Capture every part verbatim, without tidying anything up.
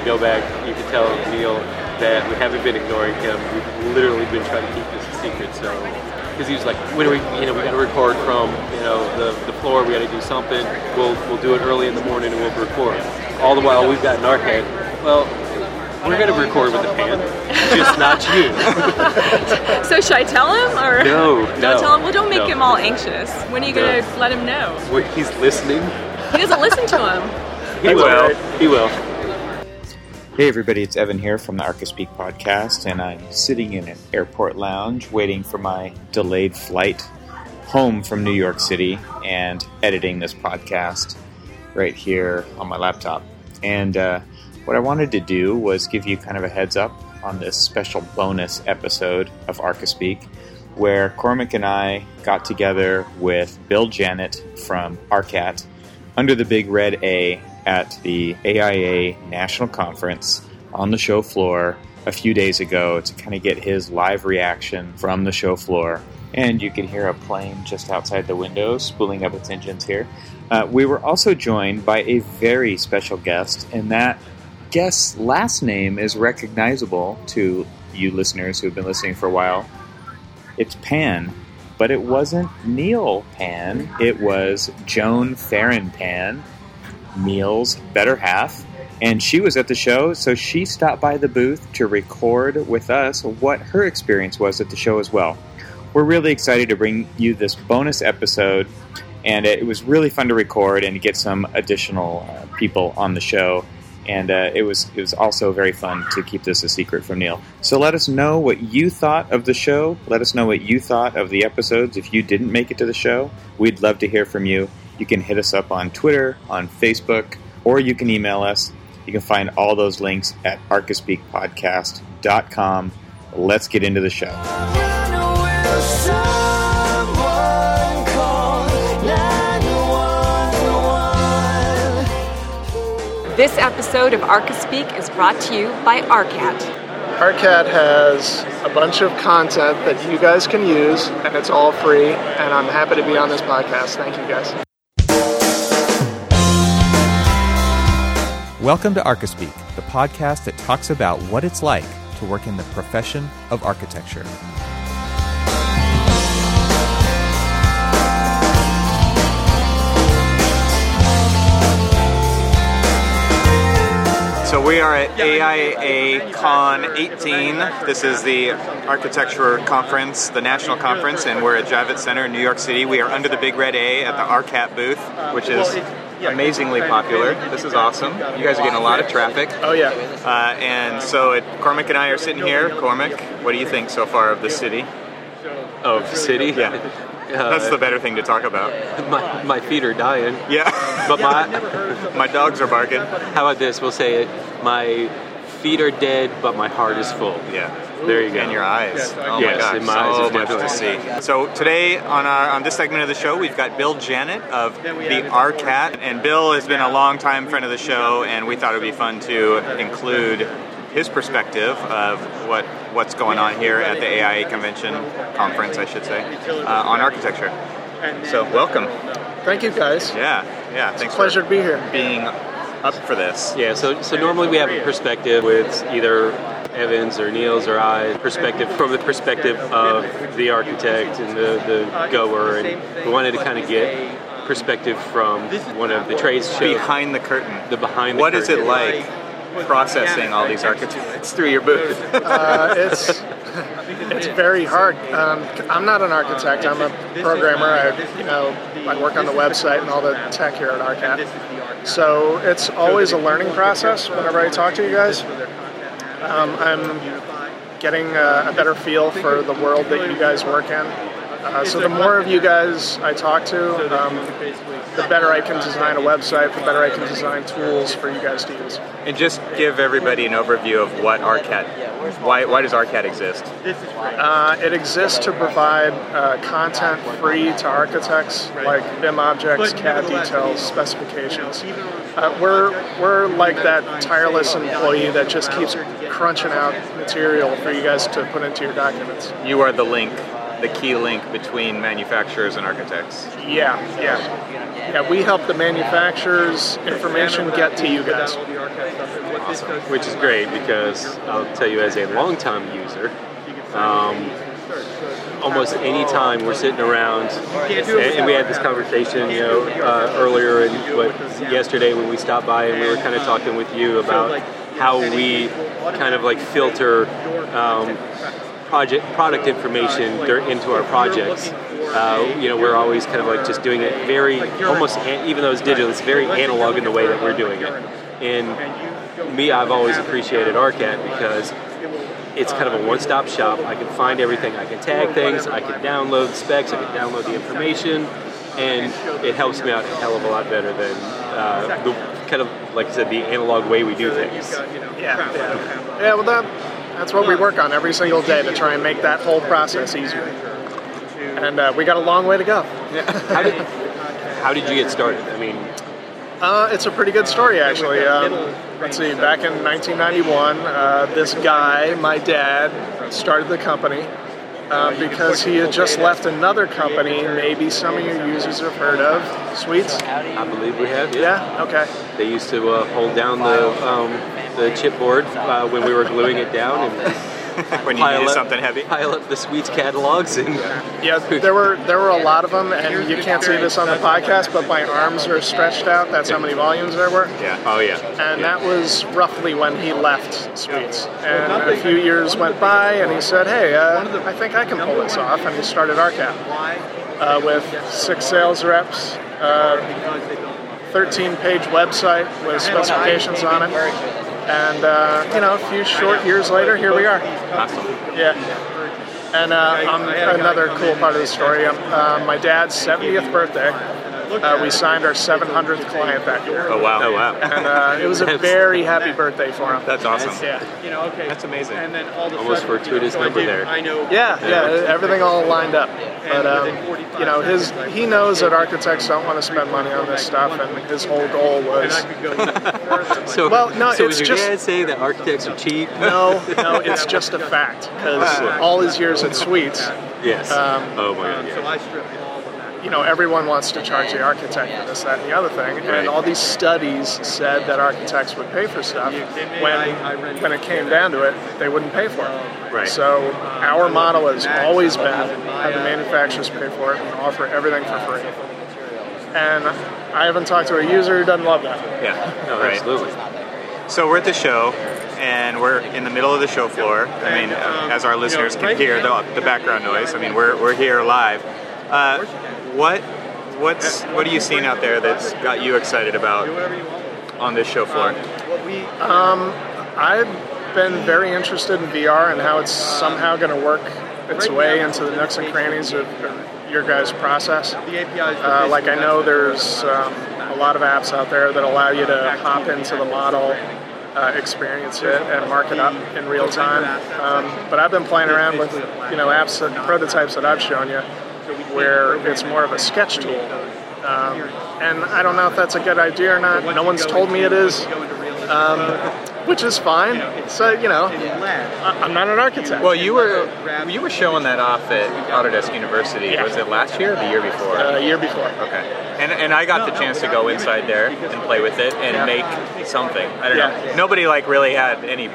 you go back, you can tell Neil that we haven't been ignoring him. We've literally been trying to keep this a secret. So, because he was like, when are we, you know, we got to record from, you know, the, the floor. We got to do something. We'll we'll do it early in the morning and we'll record. All the while, we've got in our head, well, we're going to record with the pan, just not you. So should I tell him? Or no, don't no, tell him? Well, don't make no. him all anxious. When are you going to no. let him know? Well, he's listening. He doesn't listen to him. He That's will. Right. He will. Hey everybody, it's Evan here from the ArcSpeak podcast, and I'm sitting in an airport lounge waiting for my delayed flight home from New York City and editing this podcast right here on my laptop. And, uh, what I wanted to do was give you kind of a heads up on this special bonus episode of ArcSpeak, where Cormac and I got together with Bill Janet from Arcat under the big red A at the A I A National Conference on the show floor a few days ago to kind of get his live reaction from the show floor. And you can hear a plane just outside the window spooling up its engines here. Uh, we were also joined by a very special guest, and that guest's last name is recognizable to you listeners who've been listening for a while. It's Pan, but it wasn't Neil Pan. It was Joann Farren Pan, Neil's better half, and she was at the show, so she stopped by the booth to record with us what her experience was at the show as well. We're really excited to bring you this bonus episode, and it was really fun to record and get some additional uh, people on the show. And uh, it was it was also very fun to keep this a secret from Neil. So let us know what you thought of the show. Let us know what you thought of the episodes. If you didn't make it to the show, we'd love to hear from you. You can hit us up on Twitter, on Facebook, or you can email us. You can find all those links at arcaspeakpodcast dot com. Let's get into the show. This episode of ArcSpeak is brought to you by Arcat. Arcat has a bunch of content that you guys can use, and it's all free, and I'm happy to be on this podcast. Thank you, guys. Welcome to ArcSpeak, the podcast that talks about what it's like to work in the profession of architecture. So we are at A I A Con eighteen. This is the architecture conference, the national conference, and we're at Javits Center in New York City. We are under the big red A at the Arcat booth, which is amazingly popular. This is awesome. You guys are getting a lot of traffic. Oh, yeah. Uh, and so it, Cormac and I are sitting here. Cormac, what do you think so far of the city? Of the city? Yeah. Uh, That's the better thing to talk about. My, my feet are dying. Yeah. But my my dogs are barking. How about this? We'll say it. My feet are dead, but my heart is full. Yeah. There you go. And your eyes. Oh, yes, my gosh. And my eyes so much to see. So today on our on this segment of the show, we've got Bill Janet of the Arcat. And Bill has been a longtime friend of the show, and we thought it would be fun to include his perspective of what what's going on here at the A I A convention, conference I should say, uh, on architecture. So welcome. Thank you guys. Yeah, yeah. Thanks. It's a pleasure to be here. Being up for this. Yeah. So so normally we have a perspective with either Evan's or Neil's or I perspective from the perspective of the architect and the, the goer, and we wanted to kind of get perspective from one of the trades shows. Behind the curtain. The behind the what curtain. What is it like? Processing all these architects through your booth? uh, it's it's very hard. Um, I'm not an architect. I'm a programmer. I you know I work on the website and all the tech here at Arcat. So it's always a learning process. Whenever I talk to you guys, um, I'm getting a, a better feel for the world that you guys work in. Uh, so the more of you guys I talk to, um, the better I can design a website, the better I can design tools for you guys to use. And just give everybody an overview of what Arcat, why why does Arcat exist? Uh, it exists to provide uh, content free to architects, like B I M objects, C A D details, specifications. Uh, we're we're like that tireless employee that just keeps crunching out material for you guys to put into your documents. You are the link. The key link between manufacturers and architects. Yeah, yeah. yeah, we help the manufacturers' information get to you guys. Awesome. Which is great because I'll tell you as a longtime user, um, almost any time we're sitting around, and we had this conversation, you know, uh, earlier and what, yesterday when we stopped by and we were kind of talking with you about how we kind of like filter um, project product information into our projects. Uh, you know, we're always kind of like just doing it very, almost, even though it's digital, it's very analog in the way that we're doing it. And me, I've always appreciated Arcat because it's kind of a one-stop shop. I can find everything. I can tag things. I can download the specs. I can download the information. And it helps me out a hell of a lot better than uh, the kind of, like I said, the analog way we do things. Yeah. Yeah, well, that, that's what we work on every single day to try and make that whole process easier. And uh, we got a long way to go. Yeah. how, did, how did you get started? I mean... Uh, it's a pretty good story, actually. Um, let's see, back in nineteen ninety-one, uh, this guy, my dad, started the company uh, because he had just left another company, maybe some of your users have heard of, Sweets? I believe we have, yeah. Yeah? Okay. They used to uh, hold down the, um, the chipboard uh, when we were gluing it down. And when you needed something heavy, pile up the Sweets catalogs, and yeah, there were there were a lot of them, and you can't see this on the podcast, but my arms were stretched out. That's how many volumes there were. Yeah. Oh yeah. And yeah. That was roughly when he left Sweets, and a few years went by, and he said, "Hey, uh, I think I can pull this off," and he started Arcat uh, with six sales reps. Uh, thirteen-page website with specifications on it, and uh, you know, a few short years later, here we are. Awesome. Yeah. And uh, um, another cool part of the story: um, uh, my dad's seventieth birthday. Uh, we signed our seven hundredth client that year. Oh wow! Oh wow! And uh, it was a very happy birthday for him. That's awesome. Yeah. You know, okay. That's amazing. And then all the almost fortuitous number there. I know. Yeah, yeah. Everything all lined up. But um, you know, his he knows that architects don't want to spend money on this stuff, and his whole goal was. so well, no, so it's just. Did you say that architects are cheap? No, no, it's just a fact because all his years at Sweets. Yes. Um, oh my God. Yeah. You know, everyone wants to charge the architect for this, that, and the other thing, and right. all these studies said that architects would pay for stuff. When when it came down to it, they wouldn't pay for it. Right. So our model has always been have the manufacturers pay for it and offer everything for free. And I haven't talked to a user who doesn't love that. Yeah, no, right. Absolutely. So we're at the show, and we're in the middle of the show floor. I mean, as our listeners can hear the, the background noise, I mean, we're we're here live. Uh, What, what's, what are you seeing out there that's got you excited about on this show floor? Um, I've been very interested in V R and how it's somehow going to work its way into the nooks and crannies of your guys' process. Uh, like I know there's um, a lot of apps out there that allow you to hop into the model, Uh, experience it and mark it up in real time. Um, but I've been playing around with, you know, apps and prototypes that I've shown you, where it's more of a sketch tool. Um, and I don't know if that's a good idea or not. No one's told me it is, um, which is fine. So you know, I'm not an architect. Well, you were you were showing that off at Autodesk University. Was it last year or the year before? Uh, year before. Okay. And, and I got the chance to go inside there and play with it and yeah. make something. I don't yeah. know. Nobody like really had any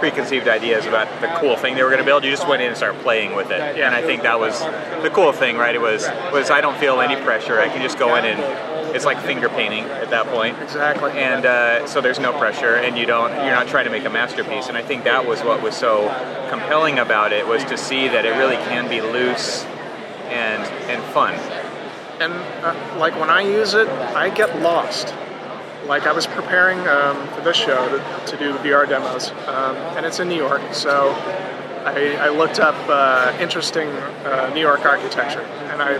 preconceived ideas about the cool thing they were going to build. You just went in and started playing with it. Yeah. And I think that was the cool thing, right? It was, was I don't feel any pressure. I can just go in and it's like finger painting at that point. Exactly. And uh, so there's no pressure, and you don't you're not trying to make a masterpiece. And I think that was what was so compelling about it, was to see that it really can be loose and and fun. And uh, like when I use it, I get lost. Like I was preparing um, for this show to, to do V R demos, um, and it's in New York, so I, I looked up uh, interesting uh, New York architecture, and I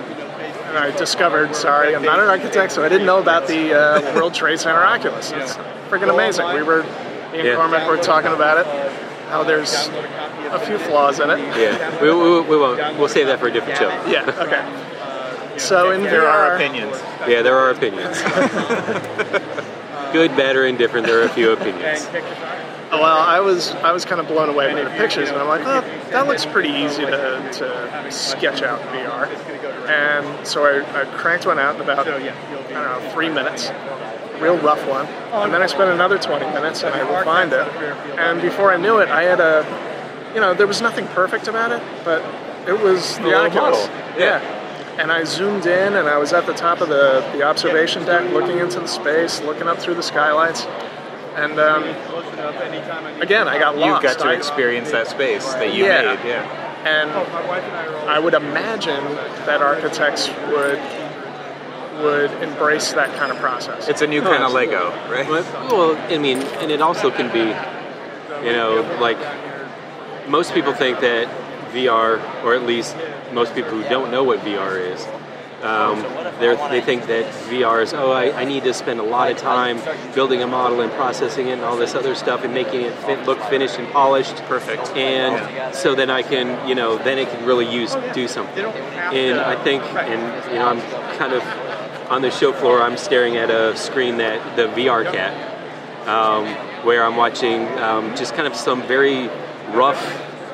and I discovered. Sorry, I'm not an architect, so I didn't know about the uh, World Trade Center Oculus. It's freaking amazing. We were, me and yeah. Cormac were talking about it, how there's a few flaws in it. Yeah, we we, we won't. We'll save that for a different show. Yeah. Okay. So in there V R, are opinions. Yeah, there are opinions. Good, bad, or indifferent. There are a few opinions. Well, I was I was kind of blown away by the pictures, and I'm like, oh, that looks pretty easy to, to sketch out in V R. And so I, I cranked one out in about, I don't know, three minets. Real rough one. And then I spent another twenty minutes, and I refined it. And before I knew it, I had a, you know, there was nothing perfect about it, but it was the Oculus. Yeah. And I zoomed in, and I was at the top of the, the observation deck, looking into the space, looking up through the skylights. And um, again, I got lost. You got to I, experience that space that you yeah. made. Yeah. And I would imagine that architects would would embrace that kind of process. It's a new oh, kind of Lego, right? Well, I mean, and it also can be, you know, like most people think that V R, or at least most people who don't know what V R is, Um, they think that V R is, oh, I, I need to spend a lot of time building a model and processing it and all this other stuff and making it fit, look finished and polished. Perfect. And yeah. so then I can, you know, then it can really use do something. And I think, and you know, I'm kind of on the show floor, I'm staring at a screen that, the V R cat, um, where I'm watching um, just kind of some very rough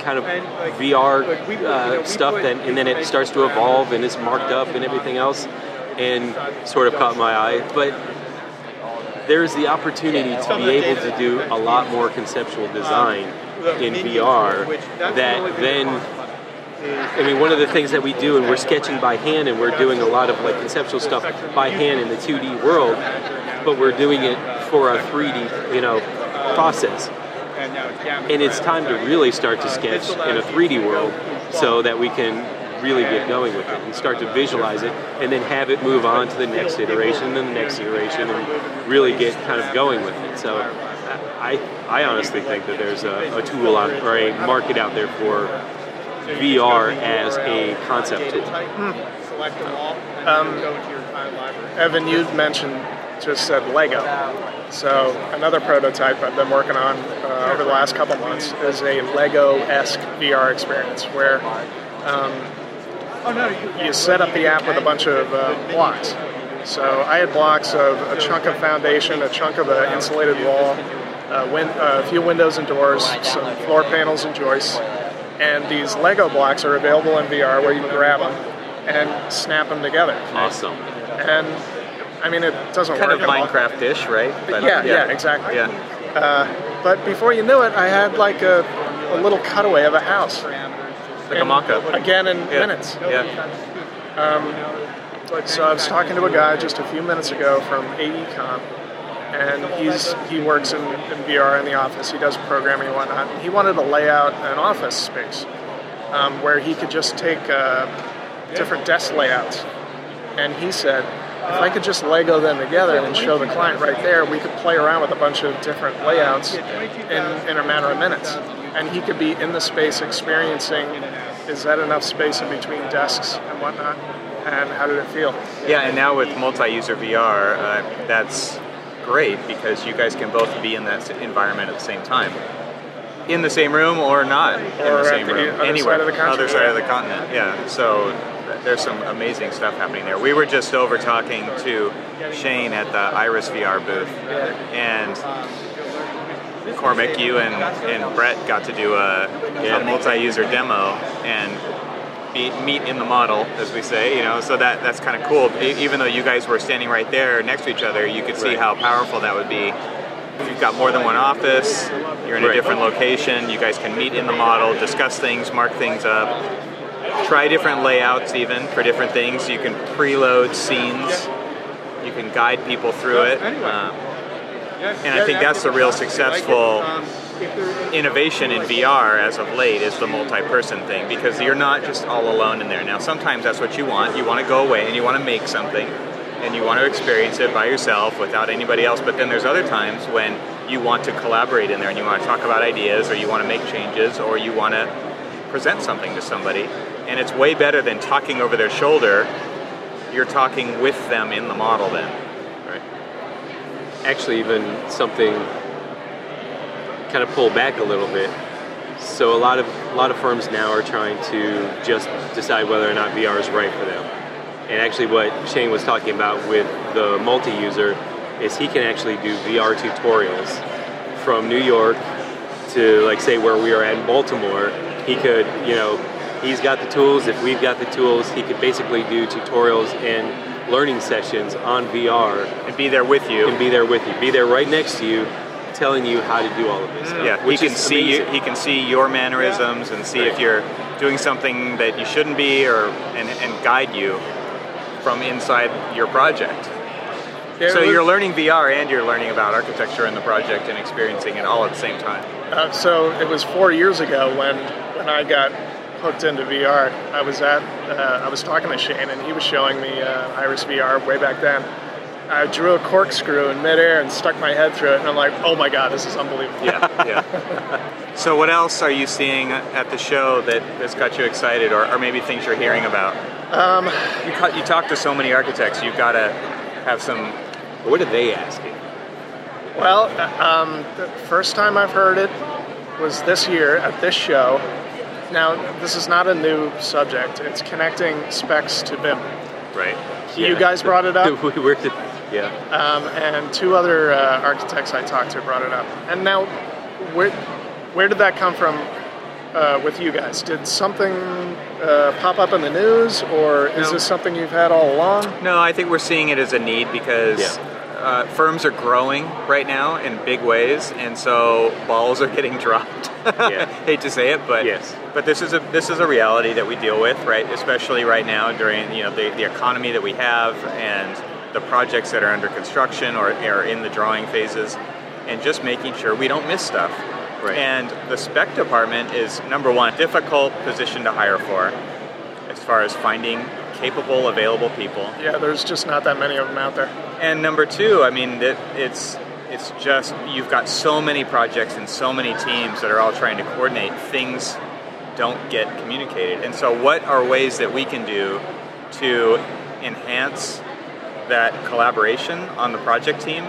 kind of V R uh, stuff, that, and then it starts to evolve and it's marked up and everything else, and sort of caught my eye. But there's the opportunity to be able to do a lot more conceptual design in V R that then, I mean, one of the things that we do, and we're sketching by hand, and we're doing a lot of like conceptual stuff by hand in the two D world, but we're doing it for a three D, you know, process. And it's time to really start to sketch in a three D world so that we can really get going with it and start to visualize it and then have it move on to the next iteration and the next iteration and really get kind of going with it. So I I honestly think that there's a, a tool out, or a market out there for V R as a concept tool. Hmm. Um, Evan, you'd mentioned just said Lego. So another prototype I've been working on uh, over the last couple months is a Lego-esque V R experience where um, you set up the app with a bunch of uh, blocks. So I had blocks of a chunk of foundation, a chunk of an insulated wall, a, win- a few windows and doors, some floor panels and joists, and these Lego blocks are available in V R where you can grab them and snap them together. Awesome. And I mean, it doesn't kind work. Kind of Minecraft-ish, right? But yeah, yeah, yeah, exactly. Yeah. Uh, but before you knew it, I had like a, a little cutaway of a house. Like and a mock-up. Again, in yeah. minutes. Yeah. Um, so I was talking to a guy just a few minutes ago from A E comp, and he's he works in, in V R in the office. He does programming and whatnot. And he wanted to lay out an office space um, where he could just take uh, different desk layouts. And he said, if I could just Lego them together and show the client right there, we could play around with a bunch of different layouts in, in a matter of minutes. And he could be in the space experiencing, is that enough space in between desks and whatnot? And how did it feel? Yeah, and now with multi-user V R, uh, that's great because you guys can both be in that environment at the same time. In the same room or not in the same room. Anywhere. Other side of the continent, yeah. So there's some amazing stuff happening there. We were just over talking to Shane at the Iris V R booth, and Cormac, you and, and Brett got to do a, a multi-user demo and be, meet in the model, as we say, you know, so that that's kind of cool. Even though you guys were standing right there next to each other, you could see how powerful that would be. If you've got more than one office, you're in a different location, you guys can meet in the model, discuss things, mark things up, try different layouts even for different things. You can preload scenes. You can guide people through it. Um, and I think that's the real successful innovation in V R as of late is the multi-person thing, because you're not just all alone in there. Now, sometimes that's what you want. You want to go away and you want to make something and you want to experience it by yourself without anybody else. But then there's other times when you want to collaborate in there and you want to talk about ideas or you want to make changes or you want to present something to somebody, and it's way better than talking over their shoulder. You're talking with them in the model then. Right. Actually, even something kind of pull back a little bit. So a lot of a lot of firms now are trying to just decide whether or not V R is right for them. And actually what Shane was talking about with the multi-user is he can actually do V R tutorials from New York to, like, say where we are at in Baltimore, he could, you know, he's got the tools, if we've got the tools, he could basically do tutorials and learning sessions on V R. And be there with you. And be there with you. Be there right next to you, telling you how to do all of this stuff. Yeah, he can see you, he can see your mannerisms, yeah, and see, right, if you're doing something that you shouldn't be, or and, and guide you from inside your project. There so was, you're learning V R and you're learning about architecture and the project and experiencing it all at the same time. Uh, so it was four years ago when when I got hooked into V R. I was at uh, I was talking to Shane and he was showing me uh, Iris V R way back then. I drew a corkscrew in midair and stuck my head through it, and I'm like, oh my god, this is unbelievable. Yeah, yeah. So what else are you seeing at the show that has got you excited, or, or maybe things you're hearing about? Um, you, you talk to so many architects, you've got to have some... What are they asking? Well, um, the first time I've heard it was this year at this show. Now, this is not a new subject. It's connecting specs to B I M. Right. You yeah, guys the, brought it up? We worked at... Yeah. Um, and two other uh, architects I talked to brought it up. And now, where where did that come from uh, with you guys? Did something uh, pop up in the news, or is no. this something you've had all along? No, I think we're seeing it as a need because yeah. uh, firms are growing right now in big ways, and so balls are getting dropped. Yeah. Hate to say it, but yes. but this is a this is a reality that we deal with, right? Especially right now during you know the, the economy that we have and the projects that are under construction or are in the drawing phases, and just making sure we don't miss stuff. Right. And the spec department is, number one, difficult position to hire for as far as finding capable, available people. Yeah, there's just not that many of them out there. And number two, I mean, it, it's it's just, you've got so many projects and so many teams that are all trying to coordinate. Things don't get communicated. And so what are ways that we can do to enhance that collaboration on the project team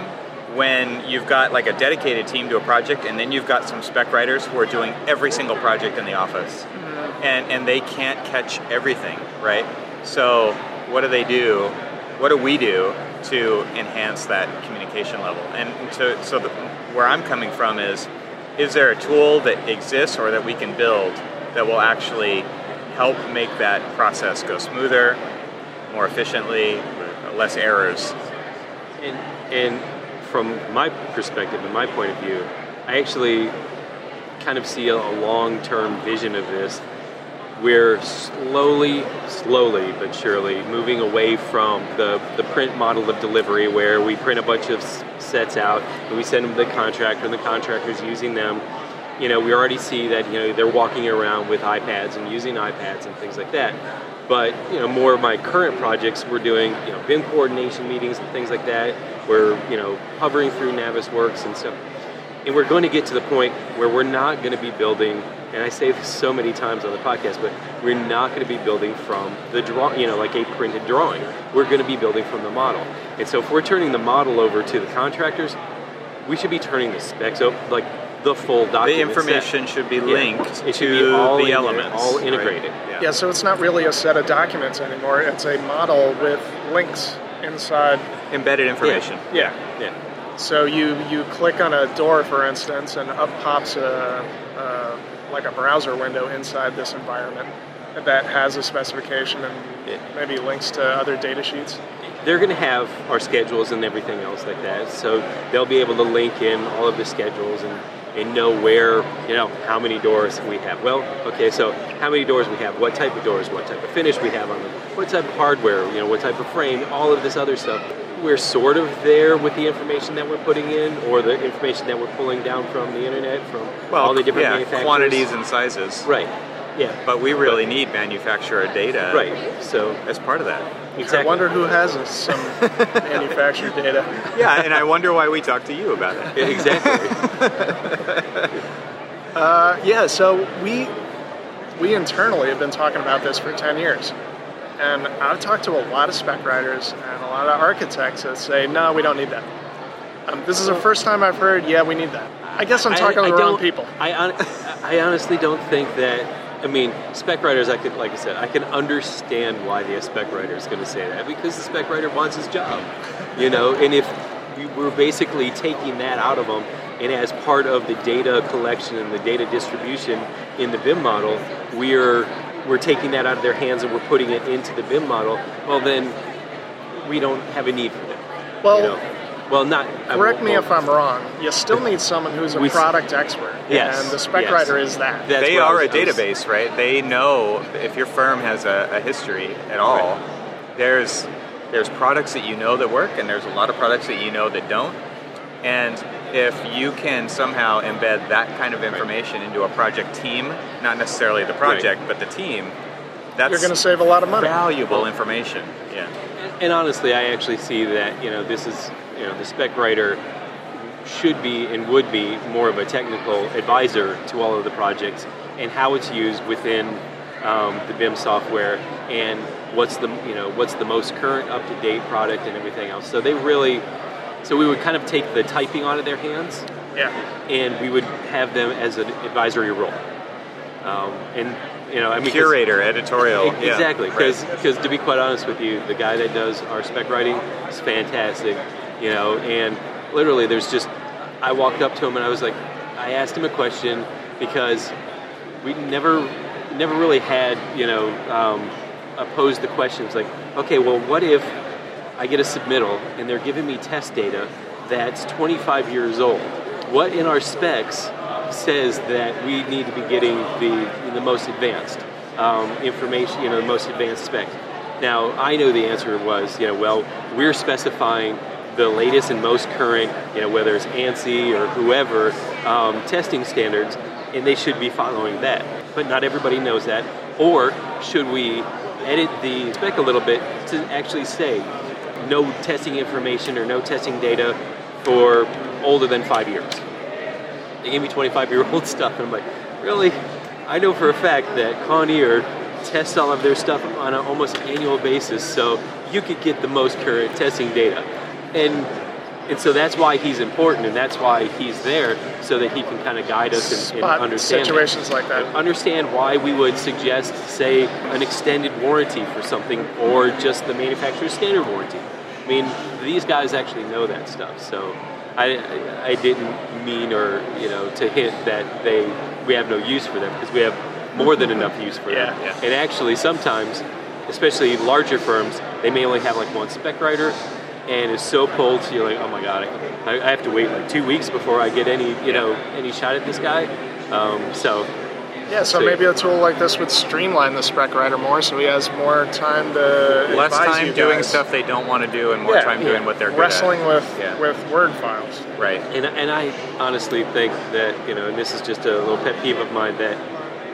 when you've got like a dedicated team to a project and then you've got some spec writers who are doing every single project in the office, mm-hmm. and and they can't catch everything, right? So what do they do? What do we do to enhance that communication level? And to, so the, where I'm coming from is, is there a tool that exists or that we can build that will actually help make that process go smoother, more efficiently, less errors? And, and from my perspective and my point of view, I actually kind of see a, a long-term vision of this. We're slowly, slowly but surely moving away from the, the print model of delivery where we print a bunch of sets out and we send them to the contractor and the contractor's using them. You know, we already see that, you know, they're walking around with iPads and using iPads and things like that. But, you know, more of my current projects, we're doing, you know, B I M coordination meetings and things like that. We're, you know, hovering through Navisworks and stuff. And we're going to get to the point where we're not going to be building, and I say this so many times on the podcast, but we're not going to be building from the draw, you know, like a printed drawing. We're going to be building from the model. And so if we're turning the model over to the contractors, we should be turning the specs over, like, the full document. The information set should be linked yeah. to be all the elements. All integrated. Right. Yeah. yeah, so it's not really a set of documents anymore. It's a model with links inside. Embedded information. Yeah. Yeah. yeah. So you, you click on a door, for instance, and up pops a, a like a browser window inside this environment that has a specification and yeah. maybe links to other data sheets. They're going to have our schedules and everything else like that. So they'll be able to link in all of the schedules and and know where, you know, how many doors we have. Well, okay, so how many doors we have, what type of doors, what type of finish we have on them, what type of hardware, you know, what type of frame, all of this other stuff. We're sort of there with the information that we're putting in, or the information that we're pulling down from the internet, from well, all the different yeah, manufacturers. Quantities and sizes. Right, yeah. But we really but, need manufacturer data right. so as part of that. Exactly. I wonder who has some manufactured data. Yeah, and I wonder why we talked to you about it. Exactly. uh, yeah, so we we internally have been talking about this for ten years. And I've talked to a lot of spec writers and a lot of architects that say, no, we don't need that. Um, this is the first time I've heard, yeah, we need that. I guess I'm talking I, I to the wrong people. I, on, I honestly don't think that... I mean, spec writers, I could, like I said, I can understand why the spec writer is going to say that, because the spec writer wants his job, you know, and if we were basically taking that out of them, and as part of the data collection and the data distribution in the B I M model, we're we're taking that out of their hands and we're putting it into the B I M model. Well, then we don't have a need for them. Well, you know? Well, not. Correct me if I'm wrong. You still need someone who's a product expert. Yes. And the spec yes. writer is that. That's they are a database, right? They know if your firm has a, a history at all. Right. There's there's products that you know that work, and there's a lot of products that you know that don't. And if you can somehow embed that kind of information right. into a project team, not necessarily the project, right. but the team, that's you're going to save a lot of money. Valuable information. Yeah. And, and honestly, I actually see that you know this is. You know, the spec writer should be and would be more of a technical advisor to all of the projects and how it's used within um, the B I M software and what's the you know what's the most current up-to-date product and everything else. So they really, so we would kind of take the typing out of their hands, yeah, and we would have them as an advisory role. Um, and you know, I mean, curator, editorial, exactly. Because yeah, because right. to be quite honest with you, the guy that does our spec writing is fantastic. You know, and literally there's just, I walked up to him and I was like, I asked him a question because we never never really had, you know, um, opposed the questions like, okay, well, what if I get a submittal and they're giving me test data that's twenty-five years old? What in our specs says that we need to be getting the, the most advanced um, information, you know, the most advanced specs? Now, I knew the answer was, you know, well, we're specifying the latest and most current, you know, whether it's ANSI or whoever, um, testing standards, and they should be following that. But not everybody knows that. Or should we edit the spec a little bit to actually say no testing information or no testing data for older than five years? They gave me twenty-five-year-old stuff, and I'm like, really? I know for a fact that Conair tests all of their stuff on an almost annual basis, so you could get the most current testing data. And and so that's why he's important, and that's why he's there, so that he can kind of guide us and, and understand situations it. Like that. Understand why we would suggest, say, an extended warranty for something, or just the manufacturer's standard warranty. I mean, these guys actually know that stuff. So I I didn't mean or you know to hint that they we have no use for them, because we have more than enough use for yeah, them. Yeah. And actually, sometimes, especially larger firms, they may only have like one spec writer. And it's so cold, so you're like, oh my god, I, I have to wait like two weeks before I get any, you know, any shot at this guy. Um, so, yeah. So, so maybe a tool like this would streamline the spec writer more, so he has more time to less time doing stuff they don't want to do, and more yeah, time yeah. doing what they're good wrestling at. with yeah. with Word files. Right. And and I honestly think that you know, and this is just a little pet peeve of mine, that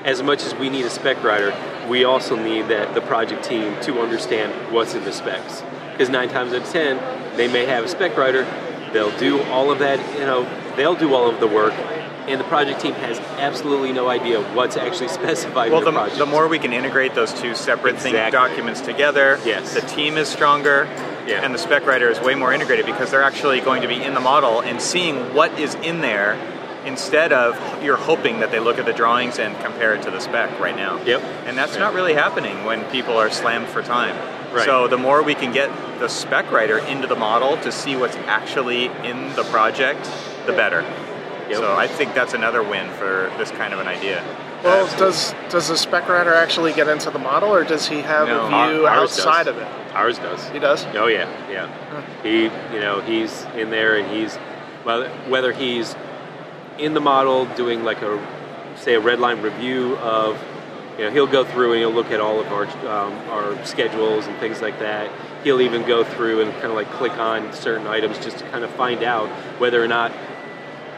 as much as we need a spec writer, we also need that the project team to understand what's in the specs. Because nine times out of ten, they may have a spec writer. They'll do all of that. You know, they'll do all of the work, and the project team has absolutely no idea what's actually specified. Well, in the, the, project. the more we can integrate those two separate exactly. thing documents together, yes. the team is stronger, yeah. and the spec writer is way more integrated because they're actually going to be in the model and seeing what is in there, instead of you're hoping that they look at the drawings and compare it to the spec right now. Yep. And that's yeah. not really happening when people are slammed for time. Right. So the more we can get the spec writer into the model to see what's actually in the project, the better. Yep. So I think that's another win for this kind of an idea. Well, uh, does does the spec writer actually get into the model, or does he have no, a view our, outside does. of it? Ours does. He does? Oh, yeah, yeah. Huh. He, you know, he's in there, and he's, well, whether he's in the model doing like a, say, a red line review of, you know, he'll go through and he'll look at all of our um, our schedules and things like that. He'll even go through and kind of like click on certain items just to kind of find out whether or not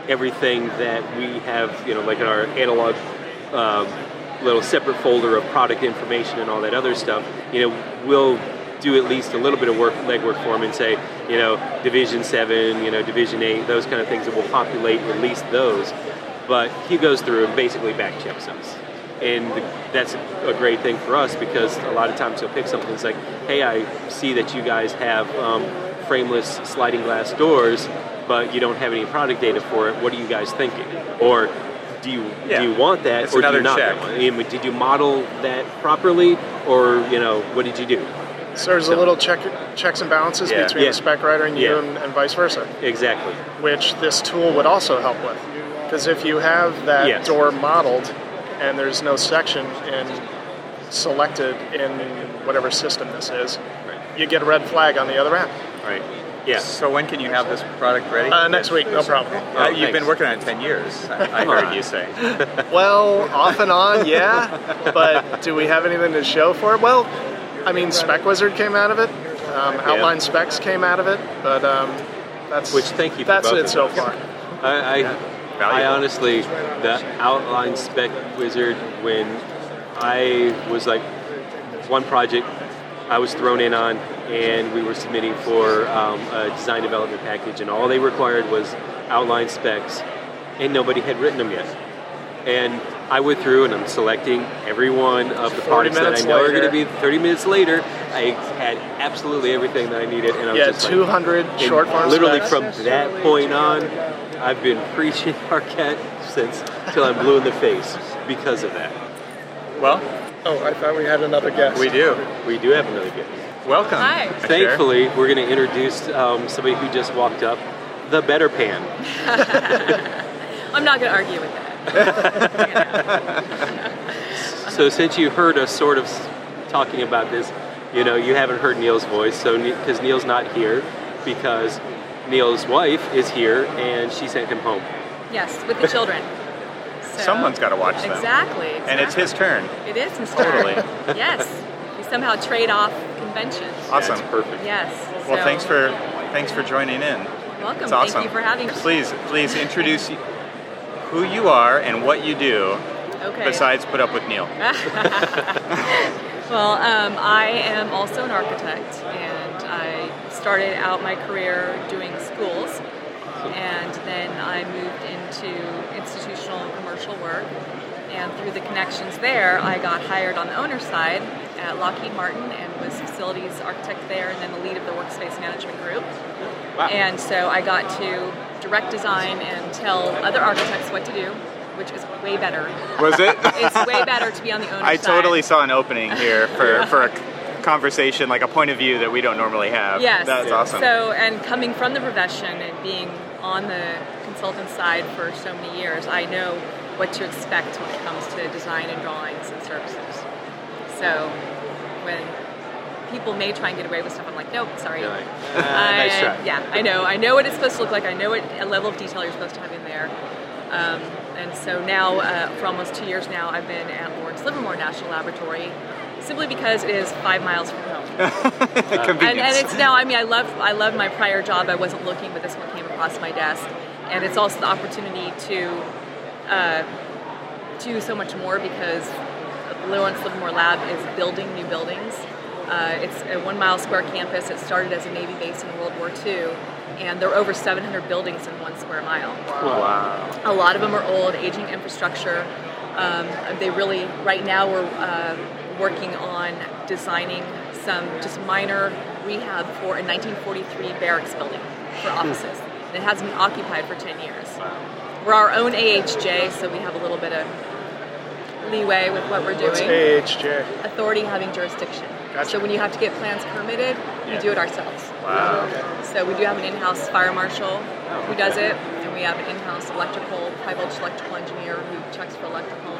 everything that we have, you know, like in our analog um, little separate folder of product information and all that other stuff, you know, we'll do at least a little bit of work legwork for him and say, you know, Division seven, you know, Division eight, those kind of things that will populate at least those. But he goes through and basically back checks us. And that's a great thing for us, because a lot of times he'll pick something that's like, hey, I see that you guys have um, frameless sliding glass doors, but you don't have any product data for it. What are you guys thinking? Or do you yeah. do you want that, it's or do you not? Check. Did you model that properly, or you know, what did you do? So there's so, a little check, checks and balances yeah, between yeah. the spec writer and you yeah. and, and vice versa. Exactly. Which this tool would also help with. Because if you have that yes. door modeled and there's no section in selected in whatever system this is, right. you get a red flag on the other end. Right. Yeah. So when can you have this product ready? Uh, next week, no problem. Oh, uh, you've been working on it ten years, I, I heard you say. Well, off and on, yeah. But do we have anything to show for it? Well, I mean, Spec Wizard came out of it. Um, Outline yeah. Specs came out of it. But um, that's which. Thank you. For that's both it of so far. I, I, yeah. I honestly, the Outline Spec Wizard, when I was like one project I was thrown in on, and we were submitting for um, a design development package, and all they required was outline specs, and nobody had written them yet. And I went through and I'm selecting every one of the parts that I know later. are going to be thirty minutes later. I had absolutely everything that I needed, and I was yeah, just two hundred like, short forms. Literally specs. From that point on, I've been preaching Arcat since till I'm blue in the face because of that. Well, oh, I thought we had another guest. We do. We do have another guest. Welcome. Hi. Thankfully, we're going to introduce um, somebody who just walked up, the better Pan. I'm not going to argue with that. So since you heard us sort of talking about this, you know, you haven't heard Neil's voice, so because Neil's not here, because Neil's wife is here, and she sent him home. Yes, with the children. So someone's got to watch them. Exactly, exactly. And it's his turn. It is his turn. Totally. Yes. We somehow trade off conventions. Awesome. Yeah, perfect. Yes. Well, so, thanks for thanks for joining in. Welcome. It's awesome. Thank you for having me. Please, please introduce who you are and what you do okay. besides put up with Neil. Well, um, I am also an architect, and I started out my career doing schools. And then I moved into institutional and commercial work, and through the connections there, I got hired on the owner side at Lockheed Martin and was facilities architect there, and then the lead of the workspace management group. Wow. And so I got to direct design and tell other architects what to do, which is way better. Was it? It's way better to be on the owner I side. I totally saw an opening here for, for a conversation, like a point of view that we don't normally have. Yes. That's awesome. So, and coming from the profession and being on the consultant side for so many years, I know what to expect when it comes to design and drawings and services. So when people may try and get away with stuff, I'm like, nope, sorry. Really? Uh, I, nice try. Yeah, I know. I know what it's supposed to look like. I know what a level of detail you're supposed to have in there. Um, and so now, uh, for almost two years now, I've been at Lawrence Livermore National Laboratory, simply because it is five miles from home. and, and it's now, I mean, I love I love my prior job. I wasn't looking, but this one came across my desk. And it's also the opportunity to uh, do so much more, because Lawrence Livermore Lab is building new buildings. Uh, it's a one-mile square campus. It started as a Navy base in World War Two, and there are over seven hundred buildings in one square mile. Wow. A lot of them are old, aging infrastructure. Um, they really, right now, we're uh, working on designing some just minor rehab for a nineteen forty-three barracks building for offices. And it hasn't been occupied for ten years. Wow. We're our own A H J, so we have a little bit of leeway with what we're doing. What's A H J? Authority having jurisdiction. Gotcha. So when you have to get plans permitted, yeah. we do it ourselves. Wow. Okay. So we do have an in-house fire marshal who does it, and we have an in-house electrical, high-voltage electrical engineer who checks for electrical.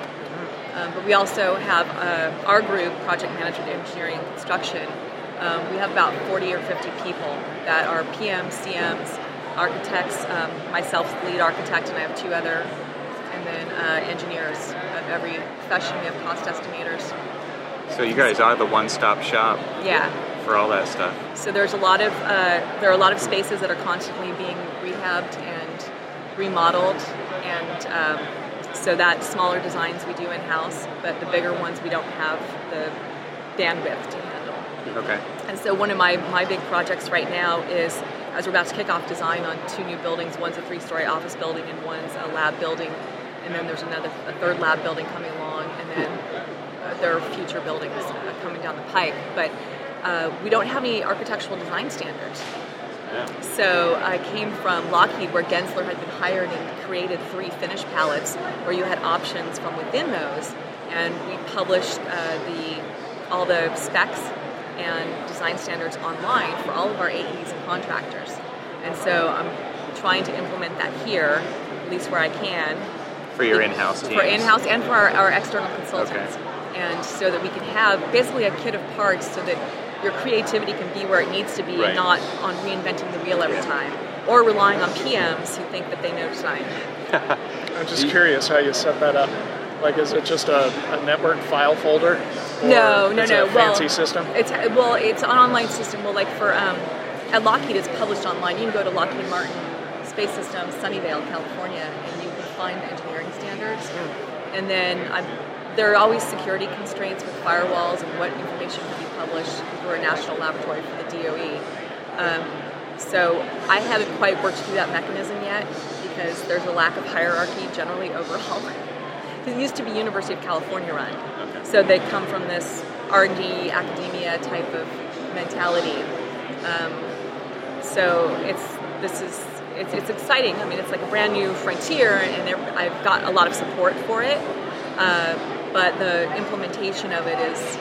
Um, but we also have uh, our group, Project Management, Engineering, and Construction. Um, we have about forty or fifty people that are P Ms, C Ms, architects. Um, myself, lead architect, and I have two other, and then uh, engineers of every profession. We have cost estimators. So you guys are the one-stop shop. Yeah. For all that stuff. So there's a lot of uh, there are a lot of spaces that are constantly being rehabbed and remodeled, and. Um, So that smaller designs we do in-house, but the bigger ones we don't have the bandwidth to handle. Okay. And so one of my, my big projects right now is, as we're about to kick off design on two new buildings, one's a three-story office building and one's a lab building, and then there's another a third lab building coming along, and then uh, there are future buildings uh, coming down the pike. But uh, we don't have any architectural design standards. Yeah. So I came from Lockheed, where Gensler had been hired and created three finish palettes where you had options from within those, and we published uh, the all the specs and design standards online for all of our A Es and contractors. And so I'm trying to implement that here, at least where I can. For your in-house teams? For in-house and for our, our external consultants. Okay. And so that we can have basically a kit of parts so that your creativity can be where it needs to be, right, and not on reinventing the wheel every yeah. time, or relying on P Ms who think that they know design. I'm just curious how you set that up. Like, is it just a, a network file folder? No, no, no. A fancy well, system? It's, well, it's an online system. Well, like for um, at Lockheed, it's published online. You can go to Lockheed Martin Space Systems, Sunnyvale, California, and you can find the engineering standards. Mm. And then I'm, there are always security constraints with firewalls and what information can be published. We're a national laboratory for the D O E. Um, so I haven't quite worked through that mechanism yet because there's a lack of hierarchy generally overall. It used to be University of California run, okay. So they come from this R and D academia type of mentality. Um, so it's this is it's it's exciting. I mean, it's like a brand new frontier, and I've got a lot of support for it. Uh, but the implementation of it is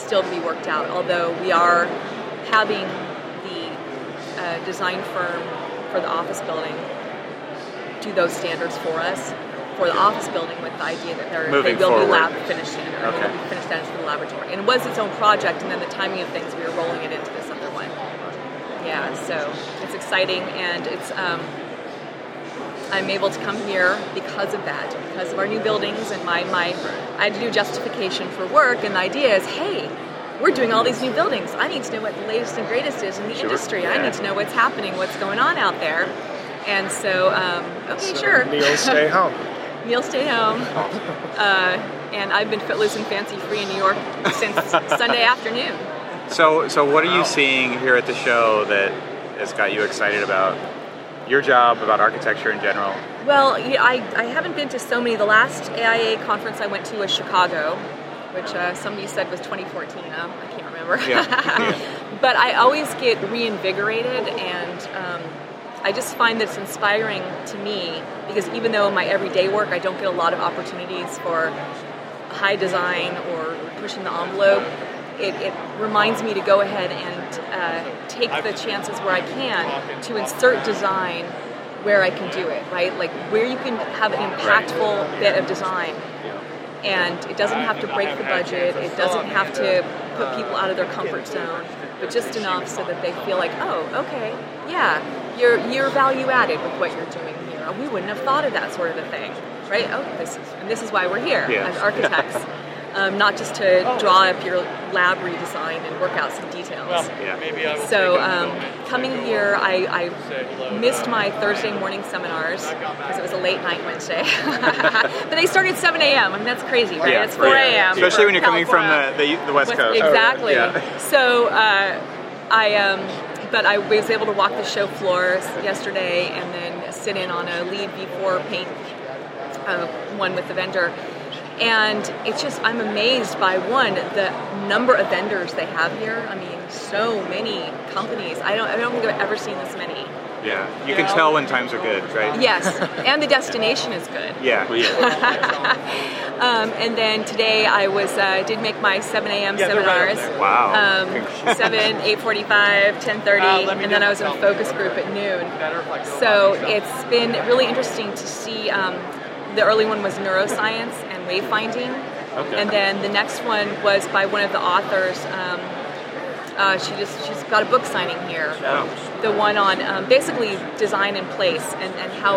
still to be worked out. Although we are having the uh, design firm for the office building do those standards for us. For the office building, with the idea that they're, they will forward. be lab finished in, or okay. will be finished down to the laboratory. And it was its own project, and then the timing of things, we were rolling it into this other one. Yeah, so it's exciting, and it's um, I'm able to come here because of that, because of our new buildings, and my, my I had to do justification for work, and the idea is, hey, we're doing all these new buildings. I need to know what the latest and greatest is in the sure. industry. Yeah. I need to know what's happening, what's going on out there. And so, um, okay, so sure. Neil, stay home. Neil, stay home. Uh, and I've been footloose and fancy-free in New York since Sunday afternoon. So so what are you seeing here at the show that has got you excited about your job, about architecture in general? Well, yeah, I, I haven't been to so many. The last A I A conference I went to was Chicago, which uh, somebody said was twenty fourteen. Um, I can't remember. Yeah. yeah. But I always get reinvigorated, and um, I just find this inspiring to me, because even though in my everyday work I don't get a lot of opportunities for high design or pushing the envelope, it, it reminds me to go ahead and uh, take the chances where I can to insert design where I can do it, right? Like where you can have an impactful bit of design. And it doesn't have to break the budget, it doesn't have to put people out of their comfort zone, but just enough so that they feel like, oh, okay, yeah, You're, you're value added with what you're doing here. We wouldn't have thought of that sort of a thing, right? Oh, this is, and this is why we're here yeah. as architects, um, not just to draw up your lab redesign and work out some details. Well, yeah. maybe I so um, coming here, I, I missed my Thursday morning seminars because it was a late night Wednesday. But they start at seven a.m. I mean, that's crazy, right? Yeah, it's four a.m. Especially when you're California. coming from the, the, the West Coast. Exactly. Oh, yeah. So uh, I... Um, But I was able to walk the show floor yesterday and then sit in on a lead V four paint uh, one with the vendor. And it's just, I'm amazed by, one, the number of vendors they have here. I mean, so many companies. I don't I don't think I've ever seen this many. Yeah. You, you can know? tell when times are good, right? Yes. And the destination is good. Yeah. um, and then today I was uh, did make my seven a.m. yeah, seminars. Right. Wow. Um, seven, eight forty-five, ten thirty, uh, and then I was in a focus group at noon. So it's been really interesting to see. Um, the early one was neuroscience and wayfinding. Okay. And then the next one was by one of the authors. Um, Uh, she just she's got a book signing here. Oh. The one on um, basically design in place, and, and how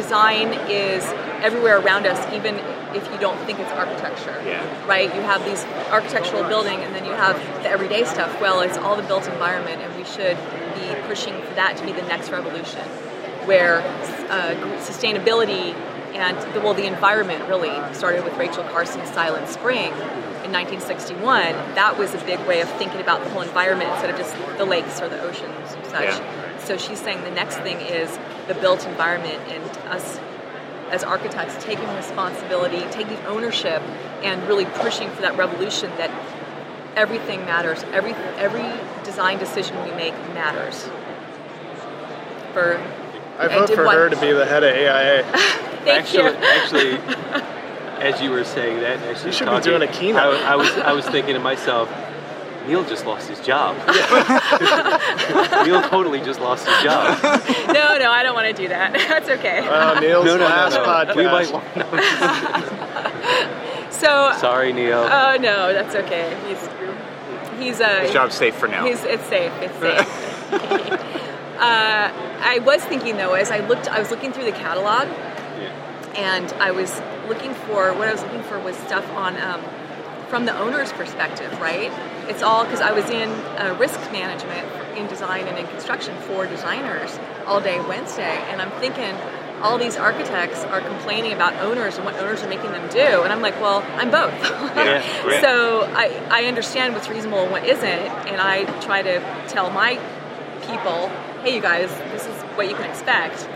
design is everywhere around us, even if you don't think it's architecture. Yeah. Right? You have these architectural building, and then you have the everyday stuff. Well, it's all the built environment, and we should be pushing for that to be the next revolution, where uh, sustainability and the, well, the environment really started with Rachel Carson's Silent Spring. In nineteen sixty-one, that was a big way of thinking about the whole environment instead of just the lakes or the oceans and such. Yeah. So she's saying the next thing is the built environment, and us as architects taking responsibility, taking ownership, and really pushing for that revolution that everything matters. Every every design decision we make matters. For I vote for what? her to be the head of A I A. Thank actually, you. Actually. As you were saying that, and actually you should talking, be doing a keynote. I, I was, I was thinking to myself, Neil just lost his job. Neil totally just lost his job. No, no, I don't want to do that. That's okay. Uh, Neil's no, no, last no, no. podcast. We might want to. So, sorry, Neil. Oh, no, that's okay. He's, he's uh, his job's safe for now. He's, it's safe. It's safe. Okay. uh, I was thinking, though, as I looked, I was looking through the catalog, yeah. and I was looking for, what I was looking for was stuff on, um, from the owner's perspective, right? It's all, because I was in uh, risk management in design and in construction for designers all day Wednesday, and I'm thinking all these architects are complaining about owners and what owners are making them do, and I'm like, well, I'm both. Yeah, yeah. So I, I understand what's reasonable and what isn't, and I try to tell my people, hey, you guys, this is what you can expect.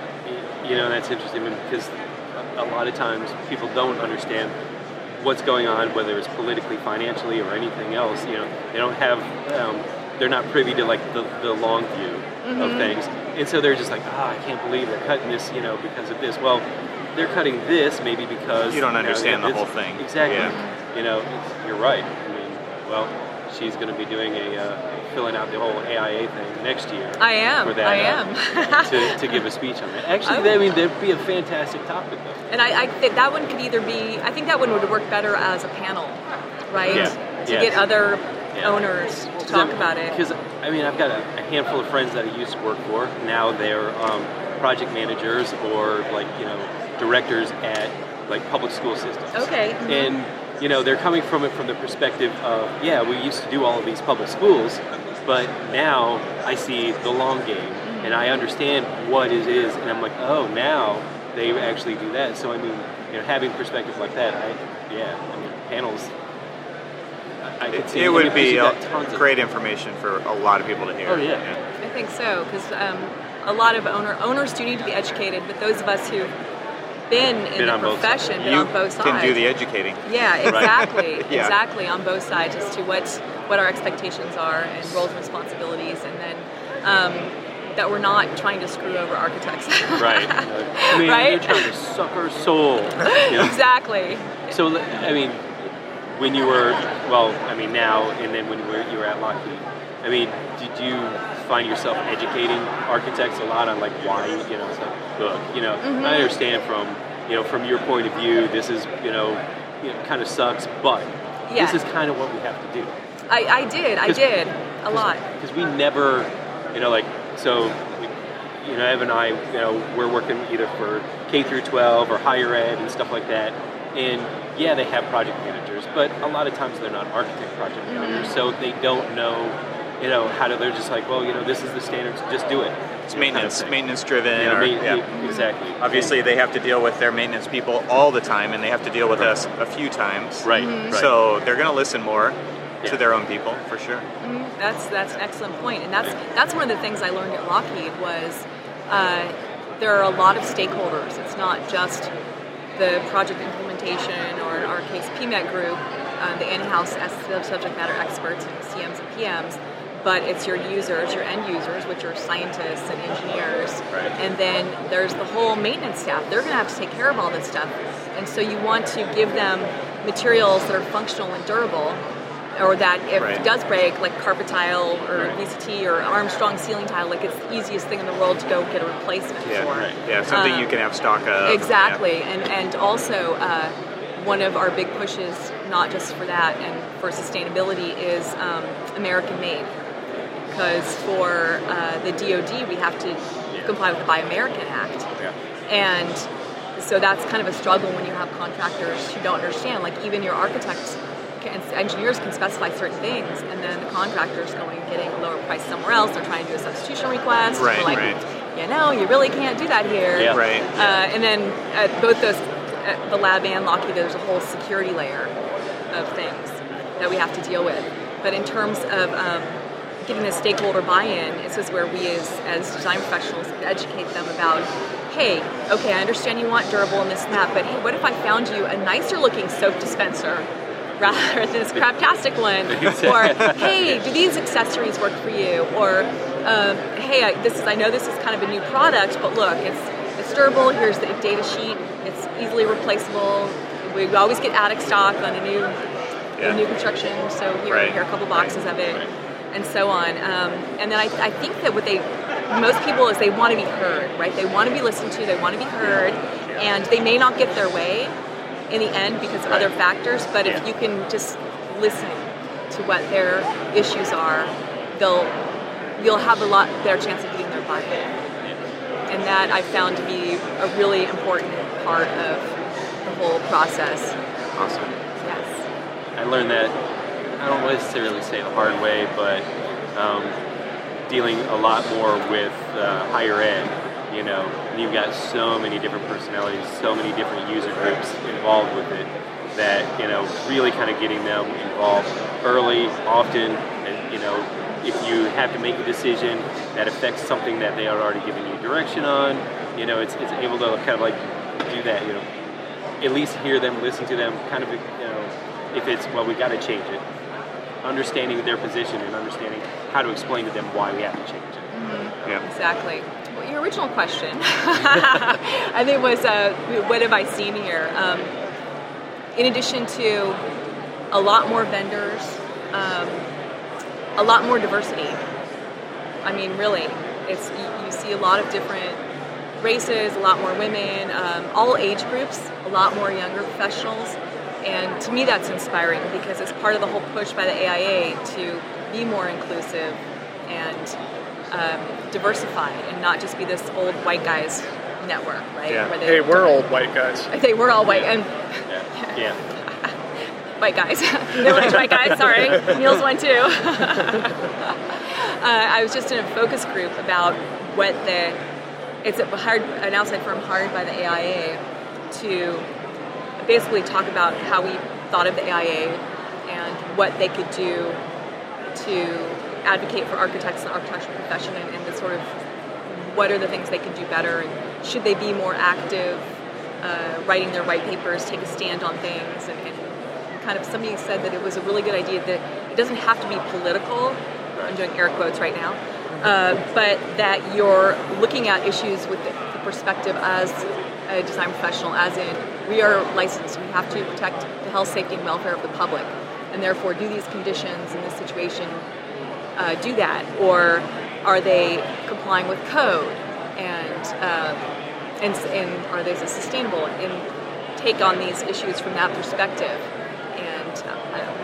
You know, that's interesting because a lot of times people don't understand what's going on, whether it's politically, financially, or anything else. You know, they don't have, um, they're not privy to like the, the long view mm-hmm. of things. And so they're just like, ah, oh, I can't believe they're cutting this, you know, because of this. Well, they're cutting this maybe because... You don't you understand know, the whole thing. Exactly. Yeah. You know, it's, you're right. I mean, well, she's going to be doing a, uh, filling out the whole A I A thing next year. I am. For that, I am. uh, to, to give a speech on that. Actually, oh. I mean, that'd be a fantastic topic, though. And I, I think that one could either be, I think that one would work better as a panel, right? Yeah. To yes. get other yeah. owners to talk I'm, about it. Because, I mean, I've got a, a handful of friends that I used to work for. Now they're um, project managers or, like, you know, directors at, like, public school systems. Okay. Mm-hmm. And, you know, they're coming from it from the perspective of, yeah, we used to do all of these public schools, but now I see the long game, mm-hmm. and I understand what it is, and I'm like, oh, now... they actually do that. So I mean, you know, having perspective like that, I, yeah, I mean, panels. I, I could it, see, it would I mean, be a, great information for a lot of people to hear. Oh yeah, yeah. I think so, because um, a lot of owner owners do need to be educated, but those of us who've been in been the profession, been on both sides, can do the educating. Yeah, exactly, yeah. exactly on both sides as to what what our expectations are and roles and responsibilities, and then. Um, that we're not trying to screw over architects. Right. I mean, right? They're trying to suck our soul. You know? Exactly. So, I mean, when you were, well, I mean, now, and then when you were, you were at Lockheed, I mean, did you find yourself educating architects a lot on, like, why, you know, it's like, look, you know, mm-hmm. I understand from, you know, from your point of view, this is, you know, you know kind of sucks, but yeah. this is kind of what we have to do. I, I did. I did. A lot. Because we never, you know, like, so, you know, Evan and I, you know, we're working either for K through twelve or higher ed and stuff like that. And yeah, they have project managers, but a lot of times they're not architect project managers, mm-hmm. so they don't know, you know, how to. They're just like, well, you know, this is the standards, just do it. It's maintenance, kind of maintenance driven. You know, or, main, yeah. Exactly. Obviously, and, they have to deal with their maintenance people all the time, and they have to deal with right. us a few times. Right. Mm-hmm. So they're going to listen more. Yeah. To their own people, for sure. Mm-hmm. That's that's an excellent point, and that's that's one of the things I learned at Lockheed was uh, there are a lot of stakeholders. It's not just the project implementation or, in our case, P M E T group, um, the in-house subject matter experts, and C Ms and P Ms, but it's your users, your end users, which are scientists and engineers, right. and then there's the whole maintenance staff. They're going to have to take care of all this stuff, and so you want to give them materials that are functional and durable. Or that if right. it does break, like carpet tile or right. V C T or Armstrong ceiling tile, like it's the easiest thing in the world to go get a replacement yeah, for. Right. Yeah, something um, you can have stock of. Exactly, yeah. and and also uh, one of our big pushes, not just for that and for sustainability, is um, American made. Because for uh, the D O D, we have to yeah. comply with the Buy American Act, yeah. and so that's kind of a struggle when you have contractors who don't understand. Like even your architects. And engineers can specify certain things, and then the contractor's going and getting a lower price somewhere else. They're trying to do a substitution request. Right, We're like, right. You know, you really can't do that here. Yeah, right. Uh, and then at both those, at the lab and Lockheed, there's a whole security layer of things that we have to deal with. But in terms of um, getting the stakeholder buy-in, this is where we as, as design professionals educate them about, hey, okay, I understand you want durable and this and that, but hey, what if I found you a nicer-looking soap dispenser? Rather than this craptastic one, or hey, do these accessories work for you? Or um, hey, I, this is I know this is kind of a new product, but look, it's it's durable. Here's the data sheet. It's easily replaceable. We always get out of stock on a new yeah. new construction, so here right. and here, a couple boxes right. of it, right. and so on. Um, and then I, I think that what they, most people, is they want to be heard, right? They want to be listened to, they want to be heard, yeah. and they may not get their way in the end because of right. other factors, but yeah. if you can just listen to what their issues are, they'll you'll have a lot better chance of getting their buy-in. Yeah. And that I found to be a really important part of the whole process. Awesome. Yes. I learned that, I don't necessarily say the hard way, but um, dealing a lot more with uh, higher ed, you know, you've got so many different personalities, so many different user groups involved with it, that, you know, really kind of getting them involved early, often, and, you know, if you have to make a decision that affects something that they are already giving you direction on, you know, it's it's able to kind of like do that, you know, at least hear them, listen to them, kind of, you know, if it's, well, we got to change it, understanding their position and understanding how to explain to them why we have to change it. Mm-hmm. Yeah. Exactly. Well, your original question, I think, was, uh, what have I seen here? Um, in addition to a lot more vendors, um, a lot more diversity. I mean, really, it's you, you see a lot of different races, a lot more women, um, all age groups, a lot more younger professionals, and to me that's inspiring because it's part of the whole push by the A I A to be more inclusive and um, diversified and not just be this old white guys network, right? Yeah. Where they, hey, we're old white guys. They were all white, yeah. and yeah. yeah. White guys, village white guys, sorry, Neil's one too. uh, I was just in a focus group about what the, it's a hired, an outside firm hired by the A I A to basically talk about how we thought of the A I A and what they could do to advocate for architects and architectural profession and, and the sort of, what are the things they could do better and should they be more active, uh, writing their white papers, take a stand on things, and, and kind of somebody said that it was a really good idea that it doesn't have to be political, I'm doing air quotes right now, uh, but that you're looking at issues with the, the perspective as a design professional, as in we are licensed, we have to protect the health, safety, and welfare of the public, and therefore do these conditions in this situation uh, do that, or are they complying with code, and, uh, and, and are they sustainable, and take on these issues from that perspective.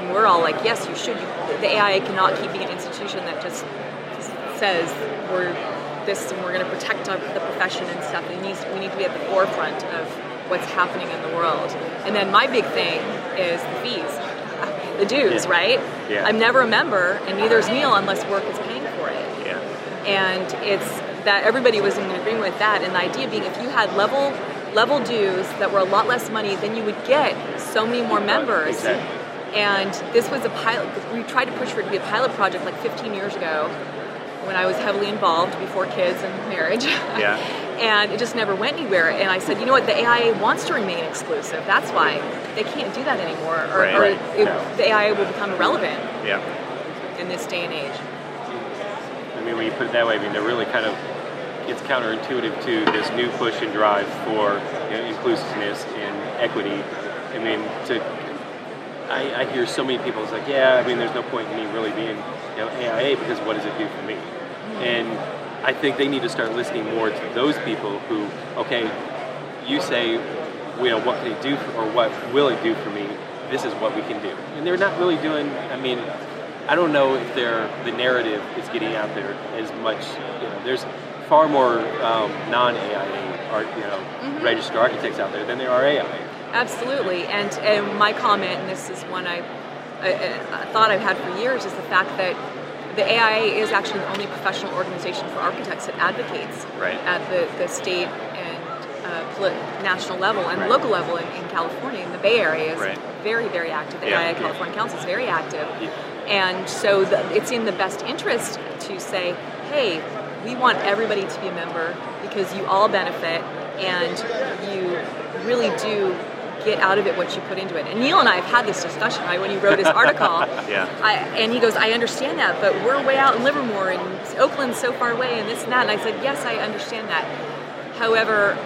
And we're all like, yes, you should. The A I A cannot keep being an institution that just says we're this and we're going to protect the profession and stuff. It needs, we need to be at the forefront of what's happening in the world. And then my big thing is the fees, the dues, yeah. right? Yeah. I'm never a member, and neither is Neil unless work is paying for it. Yeah. And it's that everybody was in agreement with that, and the idea being if you had level level dues that were a lot less money, then you would get so many more members. Exactly. And this was a pilot, we tried to push for it to be a pilot project like fifteen years ago when I was heavily involved before kids and marriage. Yeah. And it just never went anywhere. And I said, you know what, the A I A wants to remain exclusive. That's why they can't do that anymore. Or, right, or right. It, no. the A I A will become irrelevant yeah. in this day and age. I mean, when you put it that way, I mean, they're really kind of, it's counterintuitive to this new push and drive for, you know, inclusiveness and equity. I mean, to... I, I hear so many people, it's like, yeah, I mean, there's no point in me really being, you know, A I A because what does it do for me? And I think they need to start listening more to those people who, okay, you say, you know, what can it do for, or what will it do for me? This is what we can do. And they're not really doing, I mean, I don't know if they're, the narrative is getting out there as much, you know, there's far more um, non-A I A, art, you know, mm-hmm. registered architects out there than there are A I A. Absolutely, and and my comment, and this is one I, I, I thought I've had for years, is the fact that the A I A is actually the only professional organization for architects that advocates right. at the, the state and uh, poli- national level and right. local level in, in California, in the Bay Area is right. very, very active. The yeah. A I A California yeah. Council is very active, yeah. and so the, it's in the best interest to say, hey, we want everybody to be a member because you all benefit and you really do get out of it what you put into it. And Neil and I have had this discussion, right, when he wrote his article. yeah. I, and he goes, I understand that, but we're way out in Livermore and Oakland's so far away and this and that. And I said, yes, I understand that. However,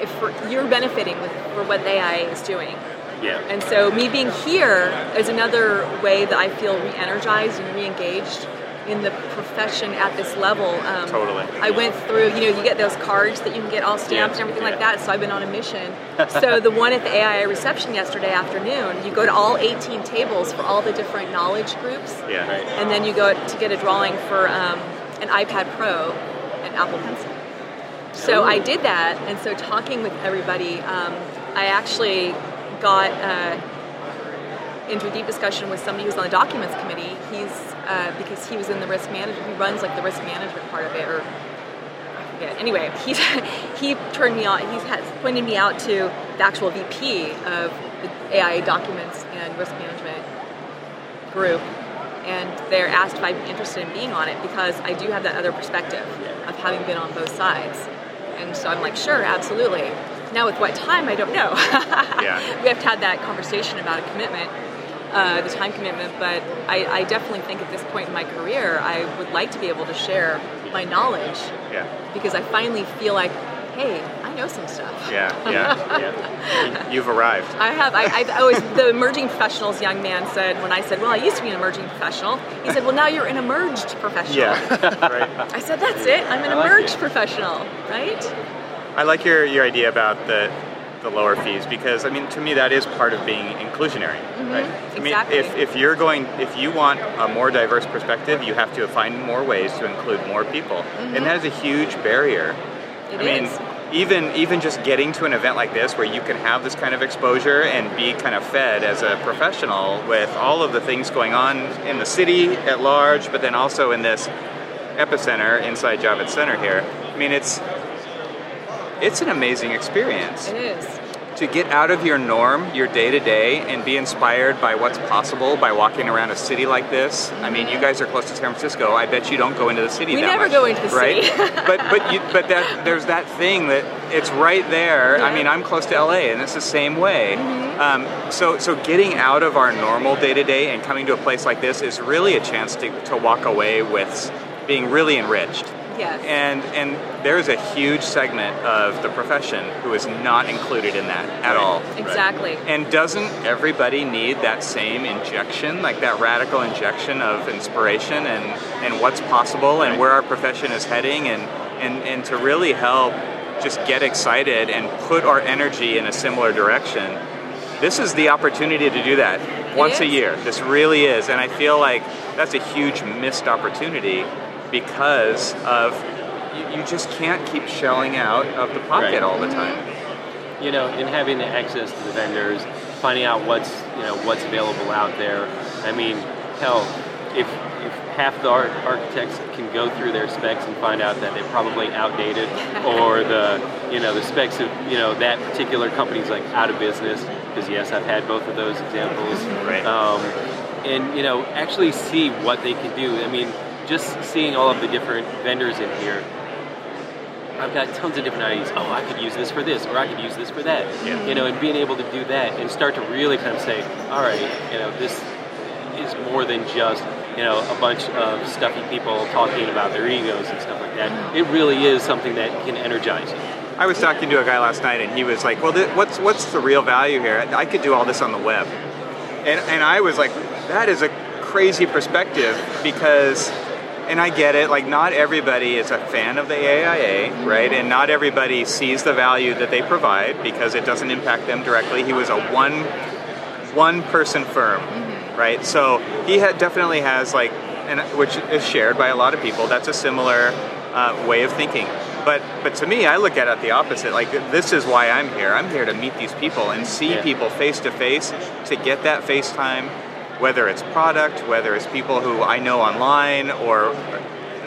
if you're benefiting with, for what the A I A is doing, Yeah. And so me being here is another way that I feel re-energized and re-engaged in the profession at this level. Um, totally. I went through, you know, you get those cards that you can get all stamped yeah. and everything yeah. like that, so I've been on a mission. So the one at the A I A reception yesterday afternoon, you go to all eighteen tables for all the different knowledge groups, yeah, right. and then you go to get a drawing for um, an iPad Pro and Apple Pencil. So Ooh. I did that, and so talking with everybody, um, I actually got uh, into a deep discussion with somebody who's on the documents committee. He's uh, because he was in the risk management. He runs like the risk management part of it, or I forget. Anyway, he he turned me on. He has pointed me out to the actual V P of the A I A documents and risk management group, and they're asked if I'd be interested in being on it because I do have that other perspective of having been on both sides. And so I'm like, sure, absolutely. Now with what time, I don't know. yeah. We have to have that conversation about a commitment, uh, the time commitment, but I, I definitely think at this point in my career, I would like to be able to share my knowledge yeah. because I finally feel like, hey, I know some stuff. Yeah, yeah, yeah. You've arrived. I have. I, I've always, the emerging professionals young man said, when I said, well, I used to be an emerging professional, he said, well, now you're an emerged professional. Yeah, right. I said, that's it. I'm an like emerged you. professional, right? I like your, your idea about the the lower fees because, I mean, to me, that is part of being inclusionary, mm-hmm. right? I exactly. mean, if, if you're going, if you want a more diverse perspective, you have to find more ways to include more people. Mm-hmm. And that is a huge barrier. It I is. mean, even even just getting to an event like this where you can have this kind of exposure and be kind of fed as a professional with all of the things going on in the city at large, but then also in this epicenter inside Javits Center here. I mean, it's it's an amazing experience. It is. To get out of your norm, your day-to-day, and be inspired by what's possible by walking around a city like this. I mean, you guys are close to San Francisco. I bet you don't go into the city we that much. We never go into the right? city. but but you, but that there's that thing that it's right there. Yeah. I mean, I'm close to L A, and it's the same way. Mm-hmm. Um, so so getting out of our normal day-to-day and coming to a place like this is really a chance to, to walk away with being really enriched. Yes. And and there's a huge segment of the profession who is not included in that at all. Exactly. Right. And doesn't everybody need that same injection, like that radical injection of inspiration and, and what's possible and where our profession is heading and, and, and to really help just get excited and put our energy in a similar direction? This is the opportunity to do that once a year. This really is. And I feel like that's a huge missed opportunity. Because of you, you just can't keep shelling out of the pocket right. all the time. You know, and having the access to the vendors, finding out what's you know what's available out there. I mean, hell, if if half the art, architects can go through their specs and find out that they're probably outdated, or the you know the specs of you know that particular company's like out of business. Because yes, I've had both of those examples. Right. Um, and you know, actually see what they can do. I mean. Just seeing all of the different vendors in here, I've got tons of different ideas. Oh, I could use this for this, or I could use this for that. Yeah. You know, and being able to do that and start to really kind of say, all right, you know, this is more than just, you know, a bunch of stuffy people talking about their egos and stuff like that. It really is something that can energize you. I was talking to a guy last night, and he was like, well, th- what's what's the real value here? I could do all this on the web. And and I was like, that is a crazy perspective because... And I get it, like not everybody is a fan of the A I A, right? And not everybody sees the value that they provide because it doesn't impact them directly. He was a one, one person firm, right? So he had, definitely has like, and which is shared by a lot of people, that's a similar uh, way of thinking. But but to me, I look at it the opposite. Like, this is why I'm here. I'm here to meet these people and see yeah. people face to face, to get that face time. Whether it's product, whether it's people who I know online, or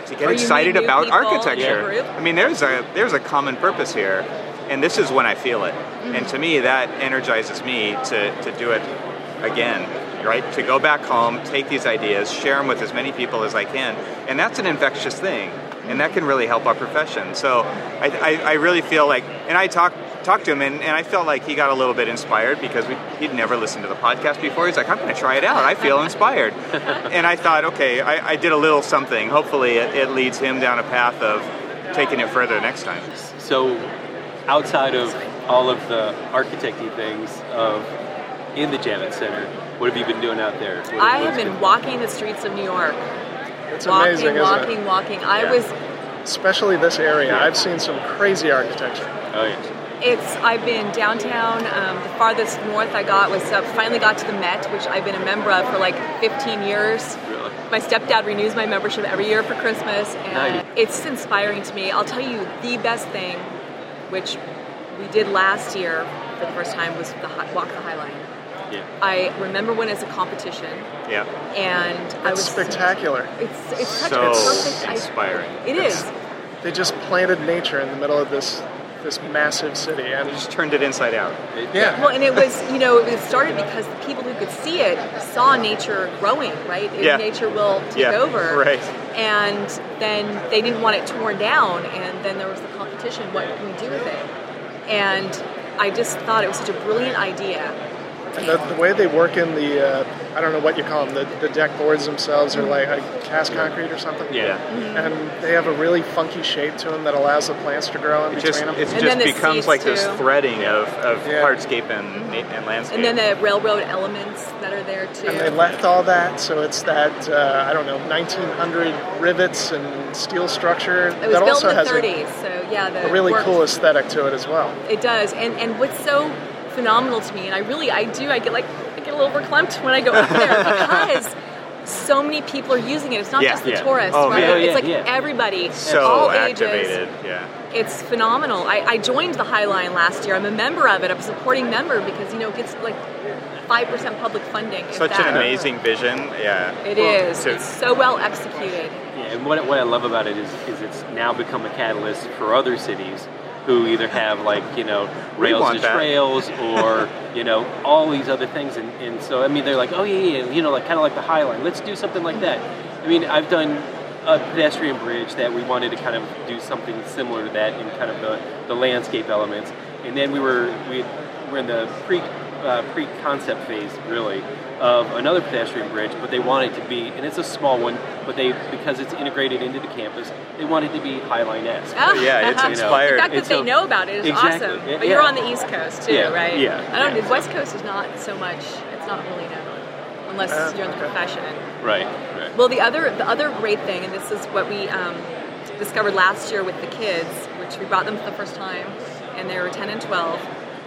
to get excited about architecture. I mean, there's a there's a common purpose here, and this is when I feel it. Mm-hmm. And to me, that energizes me to, to do it again, right? To go back home, take these ideas, share them with as many people as I can. And that's an infectious thing, and that can really help our profession. So I, I, I really feel like, and I talk... talked to him and, and I felt like he got a little bit inspired because we, he'd never listened to the podcast before. He's like, I'm going to try it out. I feel inspired. And I thought, okay, I, I did a little something. Hopefully it, it leads him down a path of taking it further next time. So outside of all of the architecty things of in the Javits Center. What have you been doing out there? What I have been, been walking the streets of New York. It's walking, amazing, isn't walking, it? walking. Yeah. I was, especially this area. I've seen some crazy architecture. Oh yeah. It's. I've been downtown. Um, the farthest north I got was uh, finally got to the Met, which I've been a member of for like fifteen years. Really? My stepdad renews my membership every year for Christmas, and nice. It's inspiring to me. I'll tell you the best thing, which we did last year for the first time, was the walk the High Line. Yeah. I remember when it's a competition. Yeah. And it's I was spectacular. It's it's such so a perfect inspiring. I, it it's, is. They just planted nature in the middle of this this massive city, and they just turned it inside out. It, yeah. Well, and it was, you know, it started because the people who could see it saw nature growing, right? It, yeah. Nature will take yeah. over. Right. And then they didn't want it torn down, and then there was the competition. What can we do with it? And I just thought it was such a brilliant idea. And the, the way they work in the, uh, I don't know what you call them, the, the deck boards themselves are like a cast concrete or something. Yeah. Mm-hmm. And they have a really funky shape to them that allows the plants to grow in it between just, them. It and just becomes like too. This threading yeah. of, of yeah. hardscape and, mm-hmm. and landscape. And then the railroad elements that are there too. And they left all that, so it's that, uh, I don't know, nineteen hundred rivets and steel structure. It was that built also in the has thirties, a, so yeah. The a really works. cool aesthetic to it as well. It does, and and what's so phenomenal to me, and I really, I do, I get like, I get a little verklempt when I go up there because so many people are using it. It's not yeah, just the yeah. tourists, oh, right? Yeah, it's yeah, like yeah. everybody, so all activated. ages. Yeah. It's phenomenal. I, I joined the High Line last year. I'm a member of it. I'm a supporting member because, you know, it gets like five percent public funding. Such that. an amazing vision. Yeah. It well, is. So it's so well executed. Yeah, and what, what I love about it is, is it's now become a catalyst for other cities who either have like, you know, rails to that. trails or, you know, all these other things. And, and so, I mean, they're like, oh yeah, yeah, you know, like kind of like the High Line. Let's do something like that. I mean, I've done a pedestrian bridge that we wanted to kind of do something similar to that in kind of the, the landscape elements. And then we were, we were in the pre, uh, pre-concept phase, really, of another pedestrian bridge, but they want it to be, and it's a small one, but they, because it's integrated into the campus, they want it to be High Line-esque. Oh. Yeah, it's inspired. The fact that they a, know about it is exactly. awesome. Yeah, but you're yeah. on the East Coast too, yeah, right? Yeah. I don't. Yeah. The West Coast is not so much. It's not really known unless uh, you're in the profession. Right. Right. Well, the other the other great thing, and this is what we um, discovered last year with the kids, which we brought them for the first time, and they were ten and twelve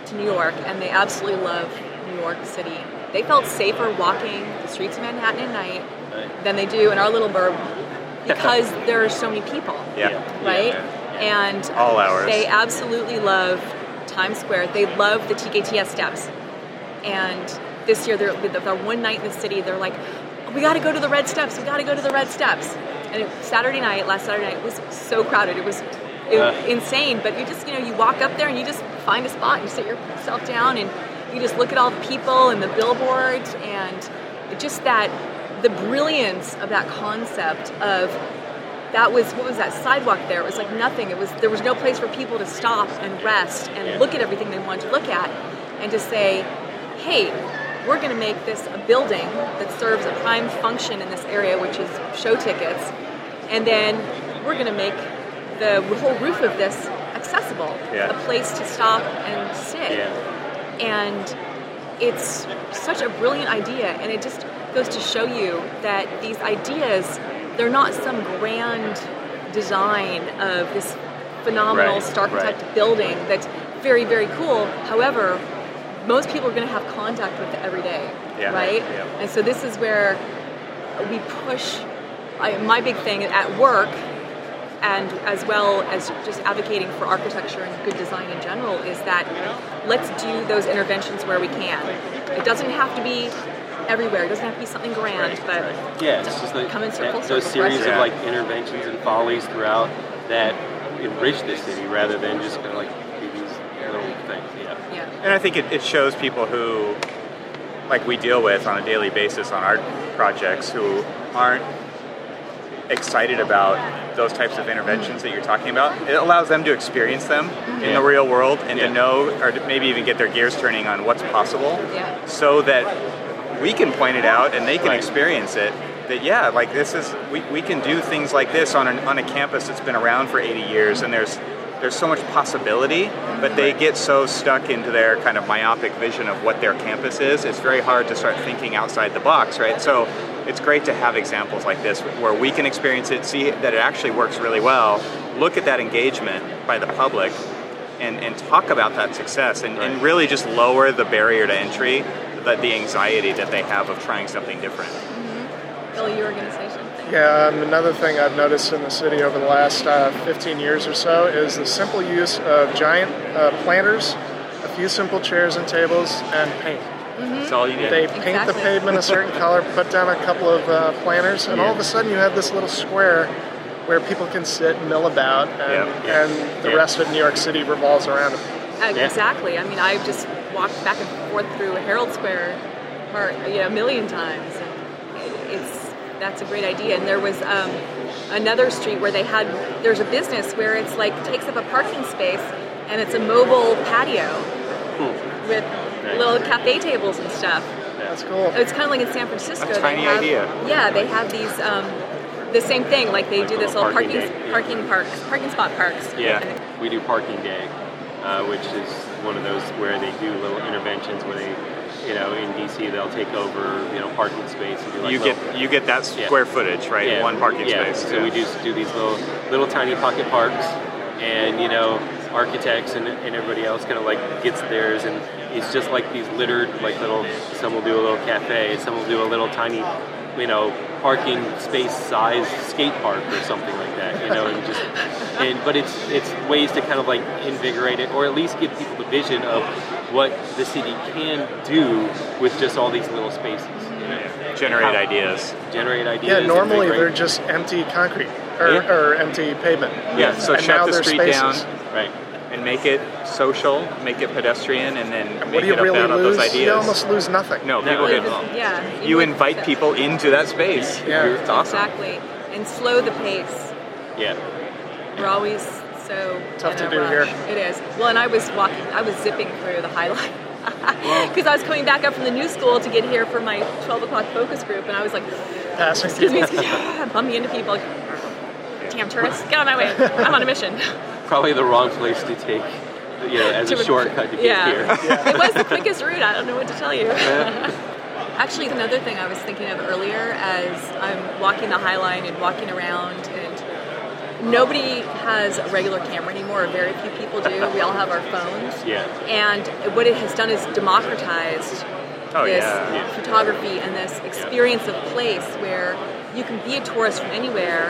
to New York, and they absolutely love New York City. They felt safer walking the streets of Manhattan at night right. than they do in our little burb because there are so many people, yeah. right? Yeah. Yeah. And all hours. They absolutely love Times Square. They love the T K T S steps. And this year, they're, they're one night in the city, they're like, we got to go to the red steps, we got to go to the red steps. And it, Saturday night, last Saturday night, it was so crowded. It was it, uh. insane, but you just, you know, you walk up there and you just find a spot, you sit yourself down and you just look at all the people and the billboards and just that, the brilliance of that concept of that was, what was that sidewalk there? It was like nothing. It was, there was no place for people to stop and rest and yeah. look at everything they wanted to look at and to say, hey, we're going to make this a building that serves a prime function in this area, which is show tickets. And then we're going to make the whole roof of this accessible, yeah. a place to stop and sit. Yeah. And it's such a brilliant idea, and it just goes to show you that these ideas, they're not some grand design of this phenomenal right, star-architect right. building that's very, very cool. However, most people are going to have contact with it every day, yeah, right? Yeah. And so this is where we push, I, my big thing at work, and as well as just advocating for architecture and good design in general, is that let's do those interventions where we can. It doesn't have to be everywhere. It doesn't have to be something grand, right, but right. Yeah, it's just the, come in circle, that, those circle series of like interventions and follies throughout that enrich the city rather than just kind of like do these little things. Yeah. yeah. And I think it, it shows people who, like we deal with on a daily basis on our projects, who aren't excited about those types of interventions that you're talking about. It allows them to experience them mm-hmm. in the real world and yeah. to know, or to maybe even get their gears turning on what's possible yeah. so that we can point it out and they can right. experience it. That yeah, like this is, we, we can do things like this on, an, on a campus that's been around for eighty years and there's there's so much possibility, but they get so stuck into their kind of myopic vision of what their campus is, it's very hard to start thinking outside the box, right? So it's great to have examples like this where we can experience it, see that it actually works really well, look at that engagement by the public, and, and talk about that success, and, right. and really just lower the barrier to entry, the, the anxiety that they have of trying something different. Mm-hmm. Bill, your organization. Yeah, um, another thing I've noticed in the city over the last uh, fifteen years or so is the simple use of giant uh, planters, a few simple chairs and tables, and paint. Mm-hmm. That's all you need. They exactly. paint the pavement a certain color, put down a couple of uh, planters, and yeah. all of a sudden you have this little square where people can sit and mill about, and, yep. and the yep. rest of New York City revolves around it. Uh, yeah. Exactly. I mean, I've just walked back and forth through Herald Square or, you know, a million times. It's That's a great idea. And there was um, another street where they had, there's a business where it's like, takes up a parking space and it's a mobile patio hmm. with nice. little cafe tables and stuff. That's cool. It's kind of like in San Francisco. That's a tiny have, idea. Yeah, they have these, um, the same thing, like they like do this little parking parking, parking, parks, parking spot parks. Yeah, and we do parking day, uh, which is one of those where they do little interventions where they, you know, in D C they'll take over, you know, parking space. And do like you little, get you get that square yeah. footage, right? Yeah. One parking yeah. space. So yeah. we do do these little little tiny pocket parks, and you know, architects and, and everybody else kind of like gets theirs, and it's just like these littered like little. Some will do a little cafe, some will do a little tiny, you know, parking space sized skate park or something like that. You know, and just and but it's it's ways to kind of like invigorate it, or at least give people the vision of what the city can do with just all these little spaces. You know? yeah. Generate How, ideas. Generate ideas. Yeah, normally they're just empty concrete or, yeah. or empty pavement. Yeah, yeah. so and shut the street spaces. down right. and make it social, make it pedestrian, and then make what do you it up really out lose? Of those ideas. You almost lose nothing. No, people no. get involved. Yeah, you, you invite sense. people into that space. Yeah, yeah. It's awesome. Exactly. And slow the pace. Yeah. We're always... So tough to do here. It is. Well, and I was walking, I was zipping through the High Line because I was coming back up from the new school to get here for my twelve o'clock focus group, and I was like, Passing. excuse me, excuse me, yeah, bumming into people. Like, damn tourists, get out of my way. I'm on a mission. Probably the wrong place to take, you know, as a shortcut to get yeah. here. Yeah. It was the quickest route. I don't know what to tell you. Actually, another thing I was thinking of earlier as I'm walking the High Line and walking around, and nobody has a regular camera anymore, or very few people do. We all have our phones. Yeah. And what it has done is democratized oh, this yeah. Yeah. photography and this experience yeah. of place where you can be a tourist from anywhere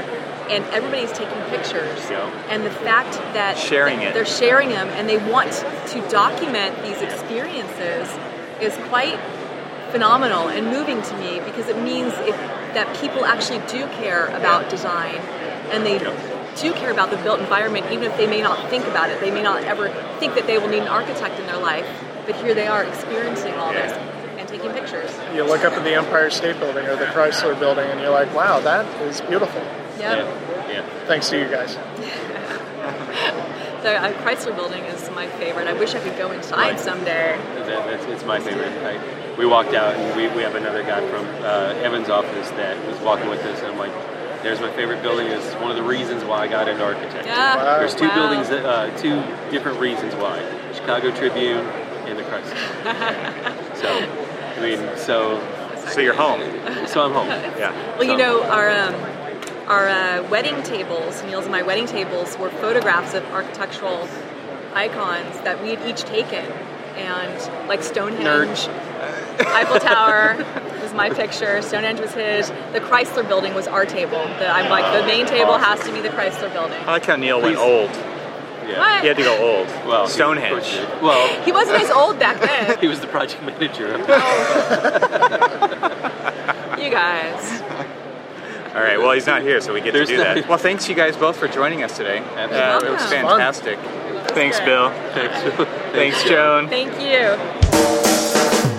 and everybody's taking pictures. Yeah. And the fact that sharing it. they're sharing them and they want to document these experiences is quite phenomenal and moving to me, because it means if, that people actually do care about yeah. design. And they yep. do care about the built environment, even if they may not think about it. They may not ever think that they will need an architect in their life, but here they are experiencing all yeah. this and taking pictures. You look up at the Empire State Building or the Chrysler Building, and you're like, wow, that is beautiful. Yep. Yeah. yeah. Thanks to you guys. The uh, Chrysler Building is my favorite. I wish I could go inside right. someday. That, that's, it's my favorite. I, we walked out, and we, we have another guy from uh, Evan's office that was walking with us, and I'm like, there's my favorite building. It's one of the reasons why I got into architecture. Yeah. Wow. There's two wow. buildings, that, uh, two different reasons why: Chicago Tribune and the Chrysler. So, I mean, so so you're home. So I'm home. Yeah. Well, so you know, our um, our uh, wedding tables, Neil's and my wedding tables, were photographs of architectural icons that we had each taken, and like Stonehenge, Eiffel Tower. My picture. Stonehenge was his. The Chrysler Building was our table. The, I'm like, the main table awesome. has to be the Chrysler Building. I like how Neil went He's, old. Yeah. What? He had to go old. Well, Stonehenge. Well, he wasn't as old back then. He was the project manager. Oh. You guys. All right, well, he's not here, so we get There's to do that. that. Well, thanks, you guys both, for joining us today. Uh, it was fantastic. It was thanks, good. Bill. Thanks, Bill. Thanks, Joan. Thank you.